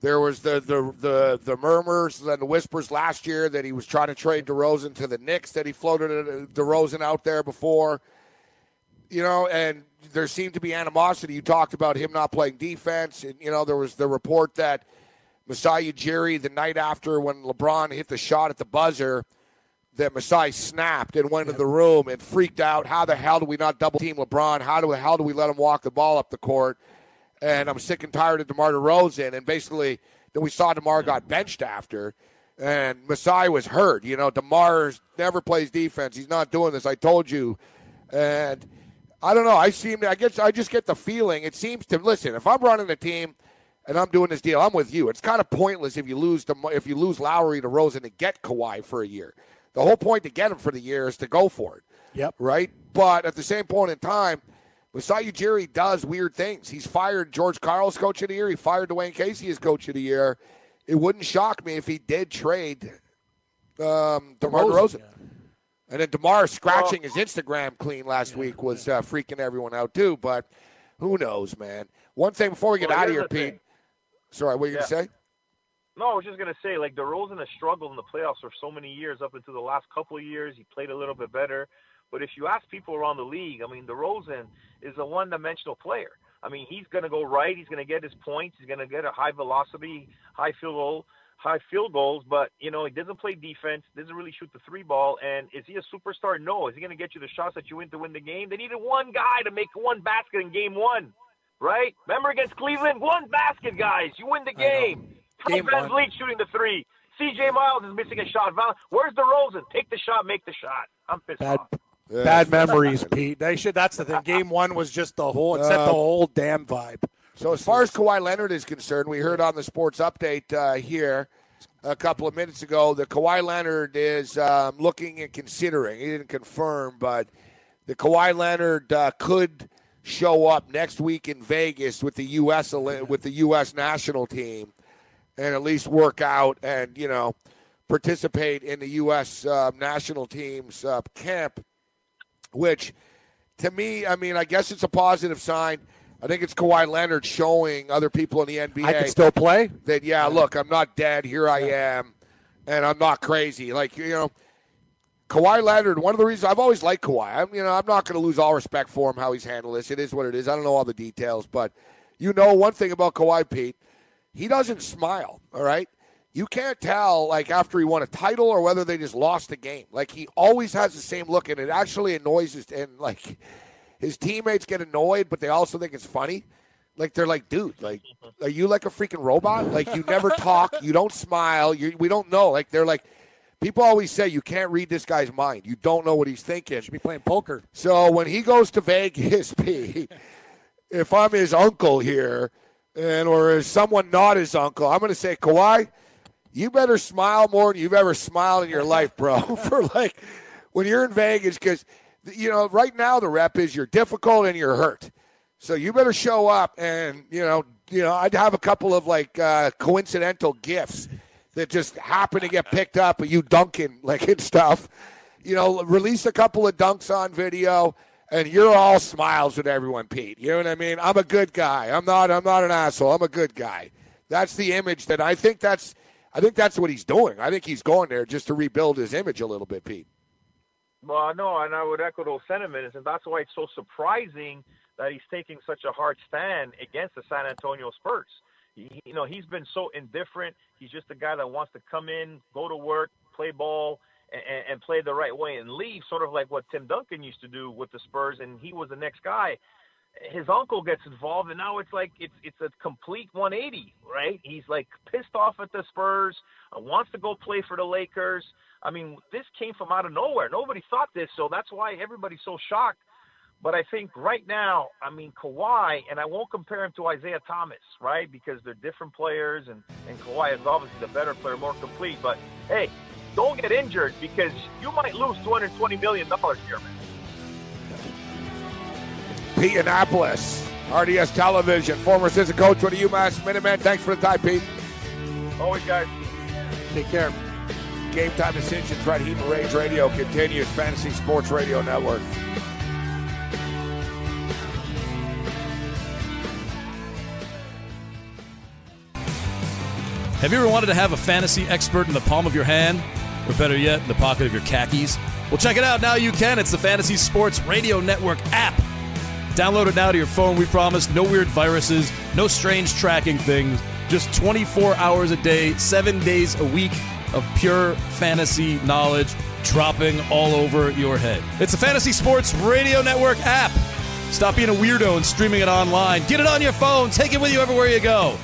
There was the, the, the, the murmurs and the whispers last year that he was trying to trade DeRozan to the Knicks, that he floated DeRozan out there before. You know, and there seemed to be animosity. You talked about him not playing defense. And, you know, there was the report that Masai Ujiri, the night after when LeBron hit the shot at the buzzer, that Masai snapped and went into the room and freaked out. How the hell do we not double-team LeBron? How the hell do we let him walk the ball up the court? And I'm sick and tired of DeMar DeRozan. And basically, then we saw DeMar got benched after. and Masai was hurt. You know, DeMar's never plays defense. He's not doing this. I told you. And I don't know. I seem. I guess I just get the feeling. It seems to listen. If I'm running a team and I'm doing this deal, I'm with you. It's kind of pointless if you lose to, if you lose Lowry to Rosen to get Kawhi for a year. The whole point to get him for the year is to go for it. Yep. Right. But at the same point in time, Masai Ujiri does weird things. He's fired George Karl's coach of the year. He fired Dwayne Casey as coach of the year. It wouldn't shock me if he did trade um, DeMar DeRozan. Yeah. And then DeMar scratching well, his Instagram clean last yeah, week was yeah. uh, freaking everyone out too. But who knows, man? One thing before we get well, out of here, Pete. Thing. Sorry, what were you yeah. going to say? No, I was just going to say, like, DeRozan has struggled in the playoffs for so many years up until the last couple of years. He played a little bit better. But if you ask people around the league, I mean, DeRozan is a one-dimensional player. I mean, he's going to go right. He's going to get his points. He's going to get a high velocity, high field goal, high field goals. But, you know, he doesn't play defense, doesn't really shoot the three ball. And is he a superstar? No. Is he going to get you the shots that you win to win the game? They needed one guy to make one basket in game one, right? Remember against Cleveland? One basket, guys. You win the game. Game Van Vliet shooting the three. C J Miles is missing a shot. Where's DeRozan? Take the shot, make the shot. I'm pissed Bad. off. Yeah, Bad memories, Pete. They should. That's the thing. Game one was just the whole, it set uh, the whole damn vibe. So as far as Kawhi Leonard is concerned, we heard on the sports update uh, here a couple of minutes ago that Kawhi Leonard is um, looking and considering. He didn't confirm, but the Kawhi Leonard uh, could show up next week in Vegas with the U S with the U S national team and at least work out and, you know, participate in the U S uh, national team's uh, camp. Which, to me, I mean, I guess it's a positive sign. I think it's Kawhi Leonard showing other people in the N B A. I can still play? That, yeah, look, I'm not dead. Here I am. And I'm not crazy. Like, you know, Kawhi Leonard, one of the reasons I've always liked Kawhi. I'm, you know, I'm not going to lose all respect for him, how he's handled this. It is what it is. I don't know all the details. But you know one thing about Kawhi, Pete, he doesn't smile, all right? You can't tell, like, after he won a title or whether they just lost the game. Like, he always has the same look, and it actually annoys his, and, like, his teammates get annoyed, but they also think it's funny. Like, they're like, dude, like, are you like a freaking robot? Like, you never talk. You don't smile. You, we don't know. Like, they're like, people always say you can't read this guy's mind. You don't know what he's thinking. Should be playing poker. So when he goes to Vegas, Pete, if I'm his uncle here and or is someone not his uncle, I'm going to say, Kawhi, you better smile more than you've ever smiled in your life, bro, for, like, when you're in Vegas because, you know, right now the rep is you're difficult and you're hurt. So you better show up and, you know, you know, I'd have a couple of, like, uh, coincidental gifts that just happen to get picked up of you dunking, like, and stuff. You know, release a couple of dunks on video, and you're all smiles with everyone, Pete. You know what I mean? I'm a good guy. I'm not, I'm not an asshole. I'm a good guy. That's the image that I think that's – I think that's what he's doing. I think he's going there just to rebuild his image a little bit, Pete. Well, no, and I would echo those sentiments, and that's why it's so surprising that he's taking such a hard stand against the San Antonio Spurs. He, you know, he's been so indifferent. He's just a guy that wants to come in, go to work, play ball, and, and play the right way and leave, sort of like what Tim Duncan used to do with the Spurs, and he was the next guy. His uncle gets involved, and now it's like it's it's a complete one eighty, right? He's, like, pissed off at the Spurs, wants to go play for the Lakers. I mean, this came from out of nowhere. Nobody thought this, so that's why everybody's so shocked. But I think right now, I mean, Kawhi, and I won't compare him to Isaiah Thomas, right, because they're different players, and, and Kawhi is obviously the better player, more complete. But, hey, don't get injured because you might lose two hundred twenty million dollars here, man. Pete Annapolis, R D S Television, former assistant coach with the UMass Minutemen. Thanks for the time, Pete. Always, guys. Take care. Game time decisions right here on Rage Radio continues. Fantasy Sports Radio Network. Have you ever wanted to have a fantasy expert in the palm of your hand? Or better yet, in the pocket of your khakis? Well, check it out. Now you can. It's the Fantasy Sports Radio Network app. Download it now to your phone. We promise no weird viruses, no strange tracking things, just twenty-four hours a day, seven days a week of pure fantasy knowledge dropping all over your head. It's the Fantasy Sports Radio Network app. Stop being a weirdo and streaming it online. Get it on your phone. Take it with you everywhere you go.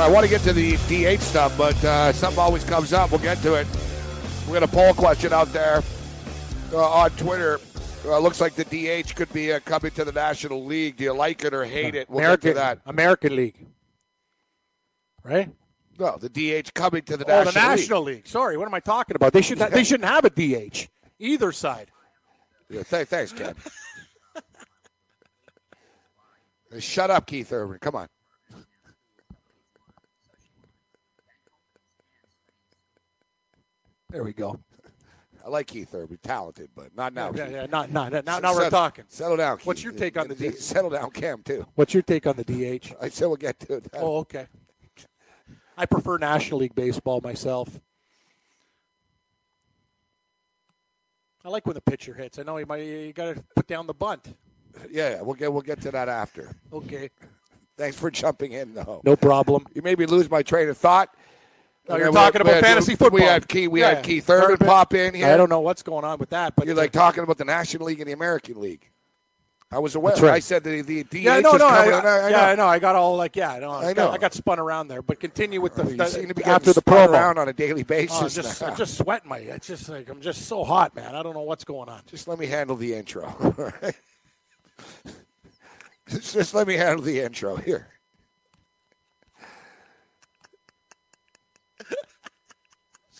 I want to get to the D H stuff, but uh, something always comes up. We'll get to it. We're going to poll question out there uh, on Twitter. Uh, looks like the D H could be uh, coming to the National League. Do you like it or hate it? We'll American, get to that. American League. Right? No, the D H coming to the oh, National League. Oh, the National League. League. Sorry, what am I talking about? They, should ha- they shouldn't have a D H. Either side. Yeah, th- thanks, Ken. Shut up, Keith Urban. Come on. There we go. I like Keith Urban. Talented, but not now. Yeah, yeah, yeah. Not, not, not, now settle, we're talking. Settle down, Keith. What's your take on the D H? Settle down, Cam, too. What's your take on the D H? I said we'll get to it. Oh, okay. I prefer National League baseball myself. I like when the pitcher hits. I know you might. You got to put down the bunt. Yeah, yeah, we'll get we'll get to that after. Okay. Thanks for jumping in, though. No problem. You made me lose my train of thought. No, you're talking about fantasy football. We had Keith, we yeah. had Keith Urban pop in here. I don't know what's going on with that, but you're like talking about the National League and the American League. I was aware. Right. I said that the D H yeah, no, was no, coming. I, I, I, I yeah, know. I know. I got all like, yeah, no, I, I got, know. I got spun around there, but continue with the. You th- seem to be after the promo around on a daily basis. Oh, just, I'm just sweating my. It's just like I'm just so hot, man. I don't know what's going on. Just let me handle the intro. All right? just, just let me handle the intro here.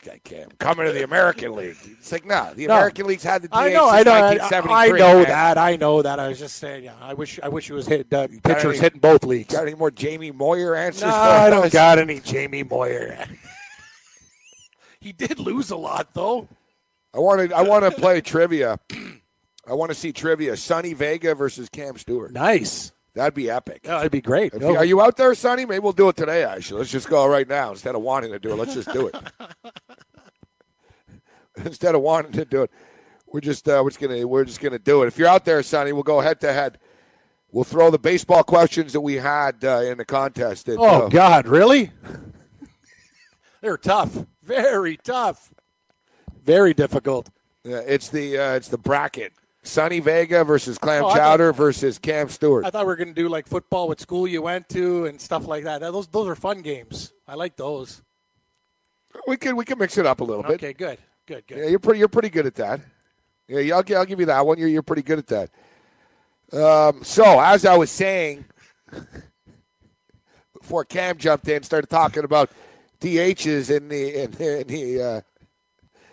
Guy Cam coming to the American League. It's like, nah, the no. American League's had the D H I know, since nineteen seventy-three. I know man. that. I know that. I was just saying, yeah, I wish I wish it was hit. Uh, pitchers any, hitting both leagues. Got any more Jamie Moyer answers? No, I don't got any Jamie Moyer. He did lose a lot, though. I want to I want to play trivia. I want to see trivia. Sonny Vega versus Cam Stewart. Nice. That'd be epic. Yeah, that'd be great. If, no. Are you out there, Sonny? Maybe we'll do it today, actually. Let's just go right now. Instead of wanting to do it, let's just do it. Instead of wanting to do it, we're just uh, we're just gonna we're just gonna do it. If you're out there, Sonny, we'll go head to head. We'll throw the baseball questions that we had uh, in the contest. At, oh uh, God, really? They're tough, very tough, very difficult. Yeah, it's the uh, it's the bracket. Sonny Vega versus Clam oh, Chowder thought, versus Cam Stewart. I thought we were going to do, like, football, what school you went to and stuff like that. Those those are fun games. I like those. We can we can mix it up a little okay, bit. Okay, good, good, good. Yeah, you're pretty you're pretty good at that. Yeah, I'll, I'll give you that one. You're you're pretty good at that. Um, so as I was saying, before Cam jumped in, started talking about D Hs in the in, in the. Uh,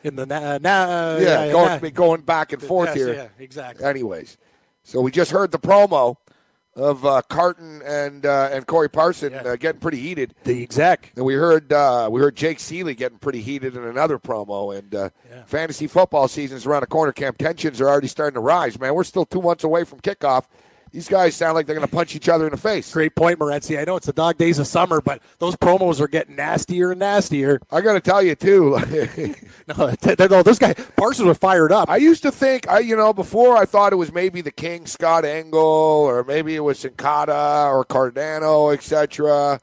In the na- na- yeah, yeah, going, na- going back and forth yes, here. Yeah, exactly. Anyways, so we just heard the promo of uh, Carton and uh, and Corey Parson yeah. uh, getting pretty heated. The exec. And we heard uh, we heard Jake Seeley getting pretty heated in another promo. And uh, yeah. fantasy football season's around the corner. Camp tensions are already starting to rise. Man, we're still two months away from kickoff. These guys sound like they're going to punch each other in the face. Great point, Morency. I know it's the dog days of summer, but those promos are getting nastier and nastier. I got to tell you, too. no, t- no, this guy, Parsons was fired up. I used to think, I you know, before I thought it was maybe the King, Scott Engel, or maybe it was Sincata or Cardano, et cetera,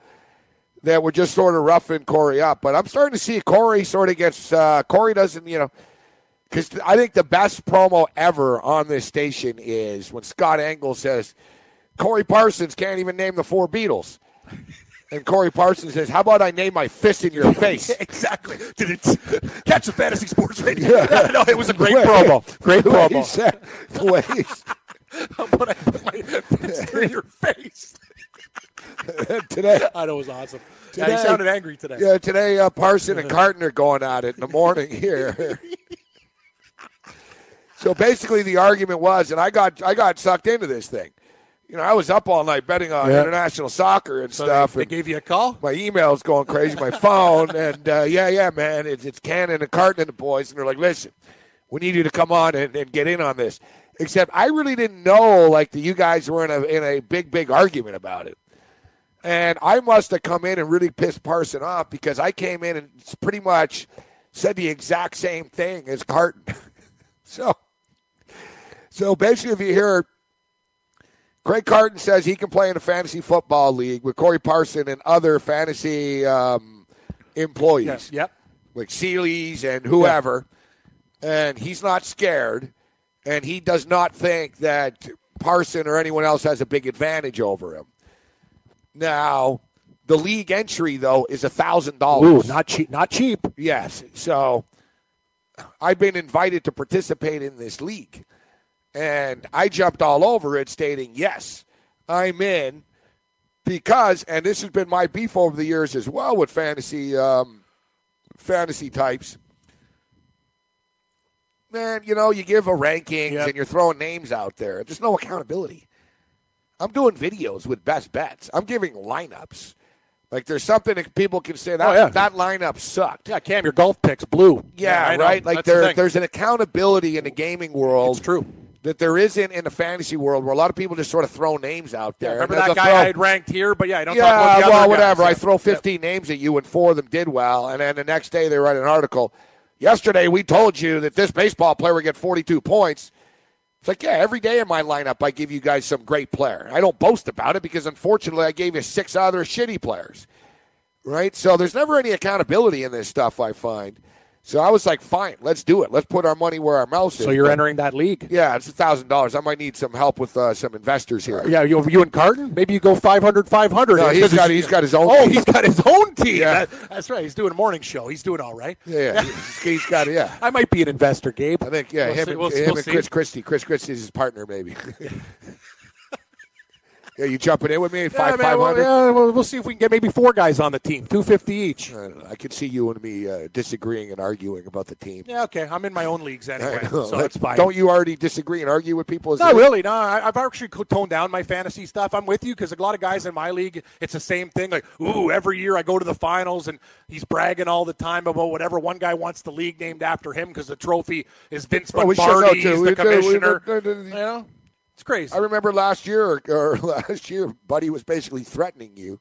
that were just sort of roughing Corey up. But I'm starting to see Corey sort of gets, uh, Corey doesn't, you know, because I think the best promo ever on this station is when Scott Engel says, Corey Parsons can't even name the four Beatles. And Corey Parsons says, how about I name my fist in your face? Exactly. Did it catch the Fantasy Sports Radio? Yeah. No, it was a great Wait, promo. Great promo. He said, how about I put my fist in your face? Today. I know it was awesome. Today, yeah, he sounded angry today. Yeah, today uh, Parson and Carton are going at it in the morning here. So basically the argument was, and I got I got sucked into this thing. You know, I was up all night betting on yeah. international soccer and so stuff. They, they and gave you a call? My email's going crazy, my phone. And, uh, yeah, yeah, man, it's, it's Cannon and Carton and the boys. And they're like, listen, we need you to come on and, and get in on this. Except I really didn't know, like, that you guys were in a in a big, big argument about it. And I must have come in and really pissed Parson off because I came in and pretty much said the exact same thing as Carton. so... So basically, if you hear, Craig Carton says he can play in a fantasy football league with Corey Parson and other fantasy um, employees, yes, yep, like Seeley's and whoever, yep. And he's not scared, and he does not think that Parson or anyone else has a big advantage over him. Now, The league entry, though, is one thousand dollars. Ooh, not cheap. Not cheap. Yes. So I've been invited to participate in this league. And I jumped all over it stating, yes, I'm in. Because, and this has been my beef over the years as well with fantasy um, fantasy types. Man, you know, you give a rankings yep. and you're throwing names out there. There's no accountability. I'm doing videos with best bets. I'm giving lineups. Like, there's something that people can say, that, oh, yeah. that lineup sucked. Yeah, Cam, your golf picks blew. Yeah, yeah right? Like, there, the there's an accountability in the gaming world. It's true. That there isn't in the fantasy world where a lot of people just sort of throw names out there. Yeah, remember that guy throw, I had ranked here, but yeah, I don't yeah, talk about the other well, whatever. Guys. I throw fifteen yeah. names at you and four of them did well, and then the next day they write an article. Yesterday we told you that this baseball player would get forty-two points. It's like, yeah, every day in my lineup I give you guys some great player. I don't boast about it because, unfortunately, I gave you six other shitty players, right? So there's never any accountability in this stuff, I find. So I was like, fine, let's do it. Let's put our money where our mouth is. So you're but, entering that league? Yeah, it's one thousand dollars. I might need some help with uh, some investors here. Yeah, you, you and Carton? Maybe you go five hundred, five hundred. No, he's got, he's got his own oh, team. Oh, he's got his own team. Yeah. That, that's right. He's doing a morning show. He's doing all right. Yeah, yeah. he's, he's got it, yeah. I might be an investor, Gabe. I think, yeah, we'll him, see, and, we'll, him we'll and Chris Christie. Chris Christie's his partner, maybe. Yeah. Yeah, you jumping in with me at yeah, five, five hundred? Well, yeah, well, we'll see if we can get maybe four guys on the team, two fifty each. I, I could see you and me uh, disagreeing and arguing about the team. Yeah, okay, I'm in my own leagues anyway, so that's fine. Don't you already disagree and argue with people? As Not really. No, I, I've actually toned down my fantasy stuff. I'm with you because a lot of guys in my league, it's the same thing. Like, ooh, every year I go to the finals, and he's bragging all the time about whatever. One guy wants the league named after him because the trophy is Vince oh, Lombardi, he's the commissioner. We, we, we, we, we, you know. It's crazy. I remember last year, or last year, Buddy was basically threatening you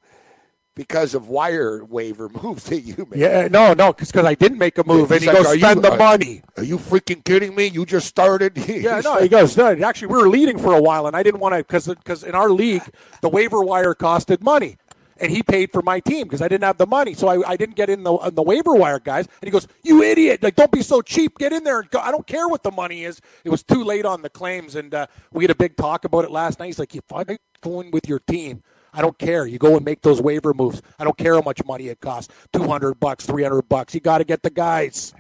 because of wire waiver moves that you made. Yeah, no, no, because I didn't make a move, it's and like, he goes, spend you, the are, money. Are you freaking kidding me? You just started. Yeah, no, he goes, no, actually, we were leading for a while, and I didn't want to, because because in our league, the waiver wire costed money. And he paid for my team because I didn't have the money. So I, I didn't get in the, in the waiver wire, guys. And he goes, you idiot. Like, don't be so cheap. Get in there. And go. I don't care what the money is. It was too late on the claims. And uh, we had a big talk about it last night. He's like, if I'm going with your team, I don't care. You go and make those waiver moves. I don't care how much money it costs, two hundred bucks, three hundred bucks. You got to get the guys.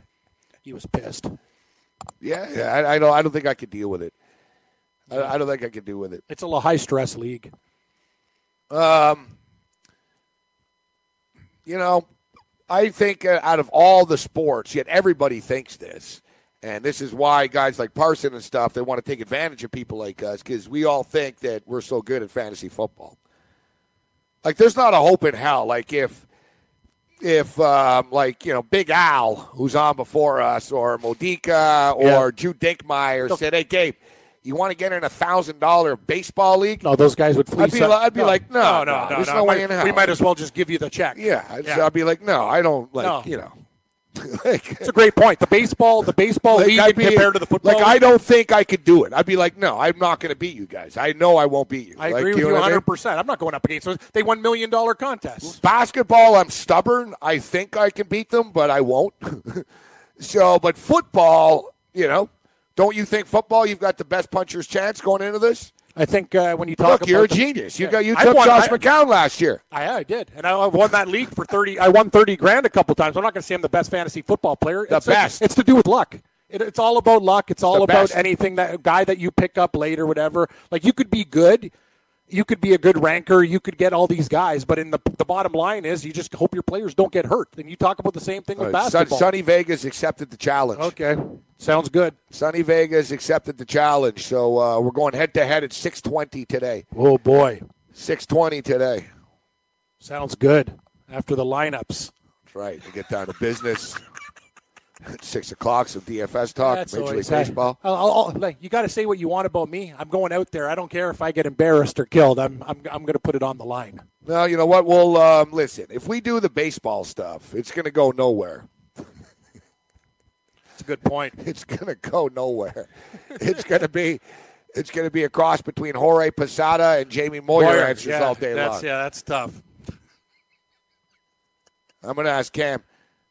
He was pissed. Yeah, yeah I, I, don't, I don't think I could deal with it. I, I don't think I could deal with it. It's a high-stress league. Um... You know, I think out of all the sports, yet everybody thinks this, and this is why guys like Parson and stuff, they want to take advantage of people like us because we all think that we're so good at fantasy football. Like, there's not a hope in hell. Like, if, if um, like, you know, Big Al, who's on before us, or Modica, or yeah. Jude Dinkmeyer no. said, hey, Gabe, you want to get in a one thousand dollars baseball league? No, those guys would flee. I'd be, like, I'd be no. like, no, no, no. no, there's no, no way might, in hell. We might as well just give you the check. Yeah. I'd, yeah. I'd be like, no, I don't, like, no. you know. Like, it's a great point. The baseball, the baseball like league be, compared to the football Like, league. I don't think I could do it. I'd be like, no, I'm not going to beat you guys. I know I won't beat you. I like, agree with you one hundred percent. I mean? I'm not going up against those. They won million dollar contests. Basketball, I'm stubborn. I think I can beat them, but I won't. So, but football, you know. Don't you think football? You've got the best puncher's chance going into this. I think uh, when you talk, look, about you're a genius. You got you took won, Josh I, McCown last year. I, I did, and I won that league for thirty. I won thirty grand a couple times. I'm not going to say I'm the best fantasy football player. The it's best. A, it's to do with luck. It, it's all about luck. It's all the about best. Anything that guy that you pick up later, whatever. Like you could be good. You could be a good ranker. You could get all these guys. But in the the bottom line is you just hope your players don't get hurt. And you talk about the same thing with right. basketball. Sonny Vega's accepted the challenge. Okay. Sounds good. Sonny Vega's accepted the challenge. So uh, we're going head-to-head at six twenty today. Oh, boy. six twenty today. Sounds good. After the lineups. That's right. We get down to business. At six o'clock, some D F S talk, that's Major League Baseball. I'll, I'll, like, you got to say what you want about me. I'm going out there. I don't care if I get embarrassed or killed. I'm I'm, I'm going to put it on the line. No, you know what? Well, um, listen, if we do the baseball stuff, it's going to go nowhere. That's a good point. It's going to go nowhere. It's going to be it's going to be a cross between Jorge Posada and Jamie Moyer, Moyer answers yeah, all day that's, long. Yeah, that's tough. I'm going to ask Cam.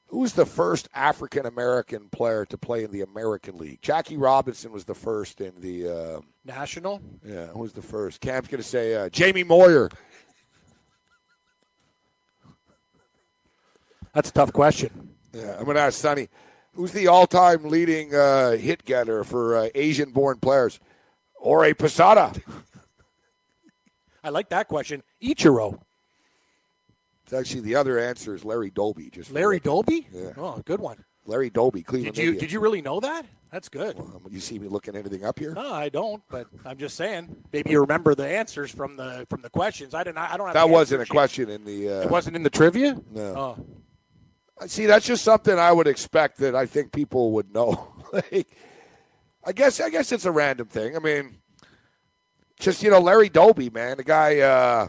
Who's the first African-American player to play in the American League? Jackie Robinson was the first in the uh, – National? Yeah, who was the first? Cam's going to say uh, Jamie Moyer. That's a tough question. Yeah, I'm going to ask Sonny, who's the all-time leading uh, hit-getter for uh, Asian-born players? Ore Posada. I like that question. Ichiro. It's actually the other answer is Larry Dolby. Just Larry Dolby? Yeah. Oh, good one. Larry Dolby, Cleveland. Did you, did you really know that? That's good. Well, you see me looking anything up here? No, I don't. But I'm just saying. Maybe you remember the answers from the from the questions. I didn't. I don't have. That wasn't a question in the. Uh, it wasn't in the trivia. No. Oh. See, that's just something I would expect that I think people would know. like, I guess I guess it's a random thing. I mean, just you know, Larry Dolby, man, the guy. Uh,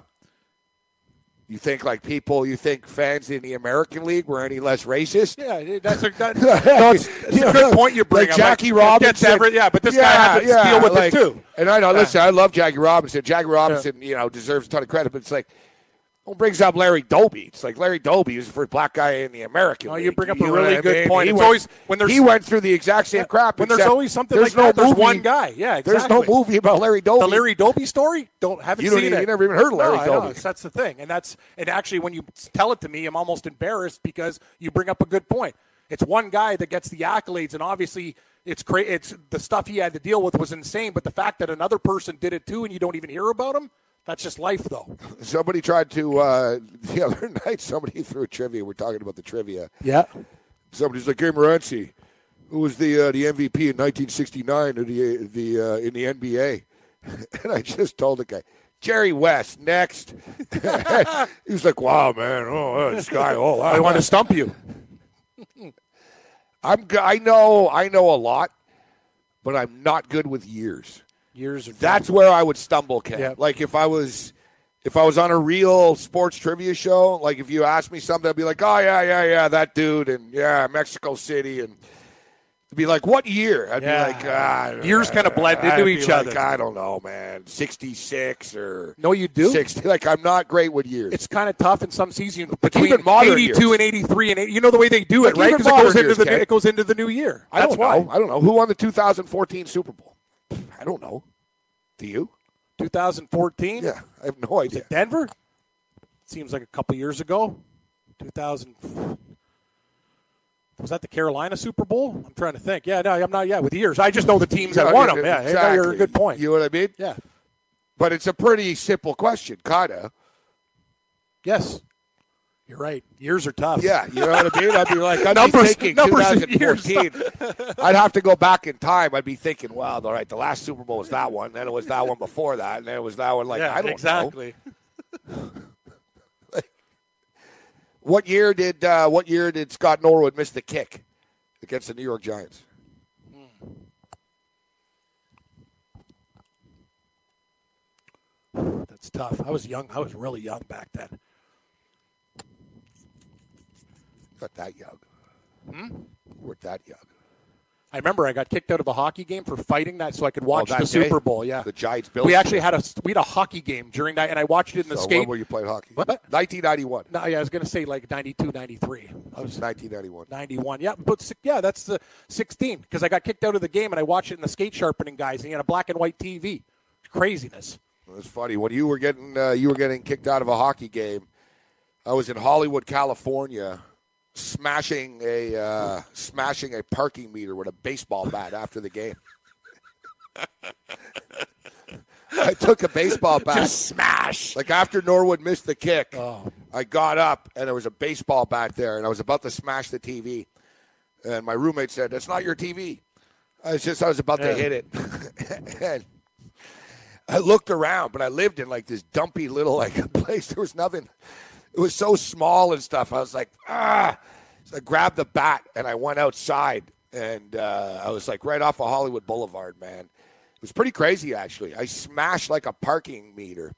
You think like people, you think fans in the American League were any less racist? Yeah, that's a, that, no, it's, it's yeah, a good point you bring up. Like Jackie like, Robinson. Every, yeah, but this yeah, guy had to yeah, deal with like, it too. And I know, yeah. listen, I love Jackie Robinson. Jackie Robinson, yeah. you know, deserves a ton of credit, but it's like, well, brings up Larry Dolby. It's like Larry Dolby is the first black guy in the American League. No, you bring up you a really good I mean? point. He, it's went, always, when there's, he went through the exact same crap. When there's always something there's like no that, movie. There's one guy. Yeah, exactly. There's no movie about Larry Dolby. The Larry Dolby story? Don't haven't you don't seen even, it. You never even heard of Larry no, Dolby. I know. That's the thing. And that's and actually when you tell it to me, I'm almost embarrassed because you bring up a good point. It's one guy that gets the accolades, and obviously it's cra- It's the stuff he had to deal with was insane, but the fact that another person did it too and you don't even hear about him? That's just life, though. Somebody tried to, uh, the other night, somebody threw a trivia. We're talking about the trivia. Yeah. Somebody's like, hey, Morency, who was the uh, the M V P in nineteen sixty-nine in the, the, uh, in the N B A? And I just told the guy, Jerry West, next. He was like, wow, man. Oh, this guy. Oh, I want to stump you. I'm, I know, I know a lot, but I'm not good with years. Years of that's where I would stumble, Ken. Yeah. Like if I was, if I was on a real sports trivia show, like if you asked me something, I'd be like, "Oh yeah, yeah, yeah, that dude," and yeah, Mexico City, and it'd be like, "What year?" I'd yeah. be like, ah, "Years kind of blend into I'd each other." Like, I don't know, man, sixty-six or no, you do sixty. Like I'm not great with years. It's kind of tough in some seasons between eighty-two years. And eighty-three, and eighty, you know the way they do it, like, right? Because it goes years, into the Ken. It goes into the new year. That's I don't why know. I don't know who won the two thousand fourteen Super Bowl. I don't know. Do you? twenty fourteen? Yeah, I have no idea. Was it Denver? Seems like a couple years ago. two thousand. Was that the Carolina Super Bowl? I'm trying to think. Yeah, no, I'm not. Yeah, with years. I just know the teams that won them. Yeah, exactly. You're a good point. You know what I mean? Yeah. But it's a pretty simple question, kinda. Yes. You're right. Years are tough. Yeah, you know what I mean? I'd be like, I'd numbers, be thinking twenty fourteen. I'd have to go back in time. I'd be thinking, well, all right, the last Super Bowl was that one. Then it was that one before that. And then it was that one. Like, yeah, I don't exactly. know. Like, what year did uh, what year did Scott Norwood miss the kick against the New York Giants? Hmm. That's tough. I was young. I was really young back then. Not that young. Hmm? We're that young. I remember I got kicked out of a hockey game for fighting that, so I could watch oh, the Super day? Bowl. Yeah, the Giants. Bills. We actually had a we had a hockey game during that, and I watched it in the so skate. When were you playing hockey? What? nineteen ninety-one. No, yeah, I was gonna say like ninety-two, ninety-three. I was nineteen ninety-one. ninety-one. Yeah, but yeah, that's the sixteen because I got kicked out of the game, and I watched it in the skate sharpening guys, and he had a black and white T V. Craziness. Well, it's funny when you were getting uh, you were getting kicked out of a hockey game. I was in Hollywood, California. Smashing a uh, smashing a parking meter with a baseball bat after the game. I took a baseball bat. Just smash. Like after Norwood missed the kick, oh. I got up and there was a baseball bat there, and I was about to smash the T V. And my roommate said, "That's not your T V." I was just I was about yeah. to hit it. And I looked around, but I lived in like this dumpy little like place. There was nothing. It was so small and stuff. I was like, ah. So I grabbed the bat, and I went outside. And uh, I was, like, right off of Hollywood Boulevard, man. It was pretty crazy, actually. I smashed, like, a parking meter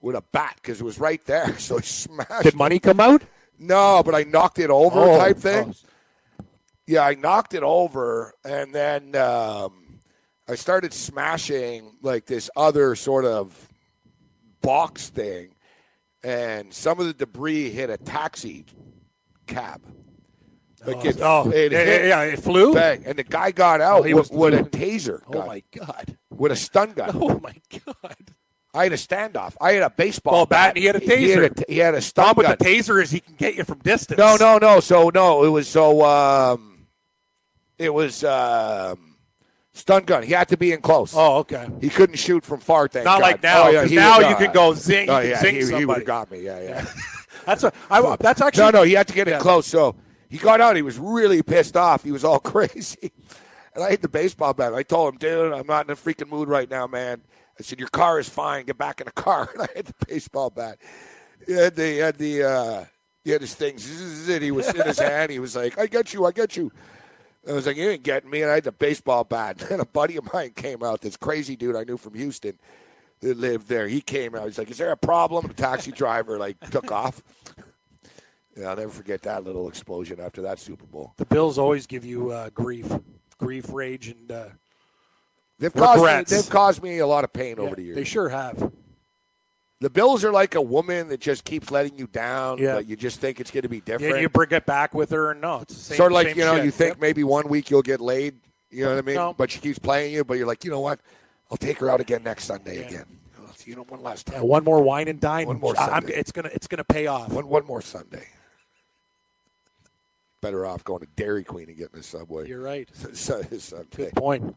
with a bat because it was right there. So I smashed. Did money come out? No, but I knocked it over oh, type thing. Oh. Yeah, I knocked it over, and then um, I started smashing, like, this other sort of box thing. And some of the debris hit a taxi cab. Like it, oh, it, it, hit, yeah, it flew? Bang. And the guy got out oh, with, was with a taser gun. Oh, my God. With a stun gun. Oh, my God. I had a standoff. I had a baseball oh, bat. And he had a taser. He had a, he had a stun gun. The taser is he can get you from distance. No, no, no. So, no, it was so, um, it was um, stun gun. He had to be in close. Oh, okay. He couldn't shoot from far, thank Not God. like now. Oh, yeah, now you uh, can go zing, oh, yeah, zing he, somebody. He would have got me, yeah, yeah. that's, a, I, that's actually. No, no, he had to get yeah. in close. So he got out. He was really pissed off. He was all crazy. And I hit the baseball bat. I told him, dude, I'm not in a freaking mood right now, man. I said, your car is fine. Get back in the car. And I hit the baseball bat. He had the, he had the, uh, he had his thing. He was in his hand. He was like, I get you. I get you. And I was like, you ain't getting me. And I had the baseball bat. And a buddy of mine came out, this crazy dude I knew from Houston that lived there. He came out. He's like, is there a problem? The taxi driver, like, took off. Yeah, I'll never forget that little explosion after that Super Bowl. The Bills always give you uh, grief. Grief, rage, and uh, they've regrets. Caused me, they've caused me a lot of pain yeah, over the years. They sure have. The Bills are like a woman that just keeps letting you down. Yeah. But you just think it's going to be different. Yeah, you bring it back with her, and no, it's the same. Sort of like, you know, shit. You think yep. maybe one week you'll get laid. You know what I mean? No. But she keeps playing you. But you're like, you know what? I'll take her out again next Sunday yeah. again. You know, one last time. Yeah, one more wine and dine. One more. Sunday. I'm, it's gonna. It's gonna pay off. One. One more Sunday. Better off going to Dairy Queen and getting a Subway. You're right. Good point.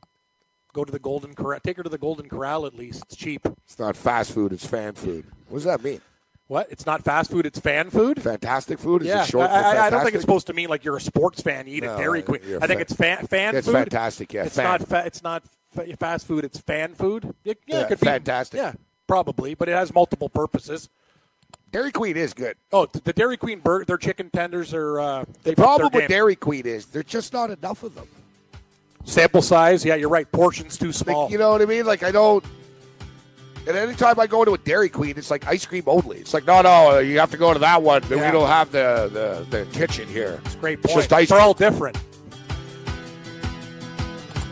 Go to the Golden Corral. Take her to the Golden Corral at least. It's cheap. It's not fast food. It's fan food. What does that mean? What? It's not fast food. It's fan food? Fantastic food? Is yeah. it short for fantastic? I, I don't think it's supposed to mean like you're a sports fan. You eat no, at Dairy Queen. I think fan. it's fan, fan it's food. It's fantastic, yeah. It's fan. not fa- It's not fa- fast food. It's fan food. It, yeah, yeah, it could fantastic. be. Fantastic. Yeah, probably. But it has multiple purposes. Dairy Queen is good. Oh, the Dairy Queen burger, their chicken tenders are. Uh, they the problem with Dairy Queen is there's just not enough of them. Sample size, yeah, you're right. Portions too small. Like, you know what I mean? Like I don't. And anytime I go to a Dairy Queen, it's like ice cream only. It's like no, no, you have to go to that one. Yeah. We don't have the, the, the kitchen here. It's a great point. It's just ice They're cream. all different.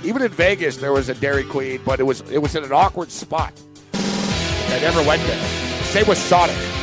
Even in Vegas, there was a Dairy Queen, but it was it was in an awkward spot. I never went there. Same with Sonic.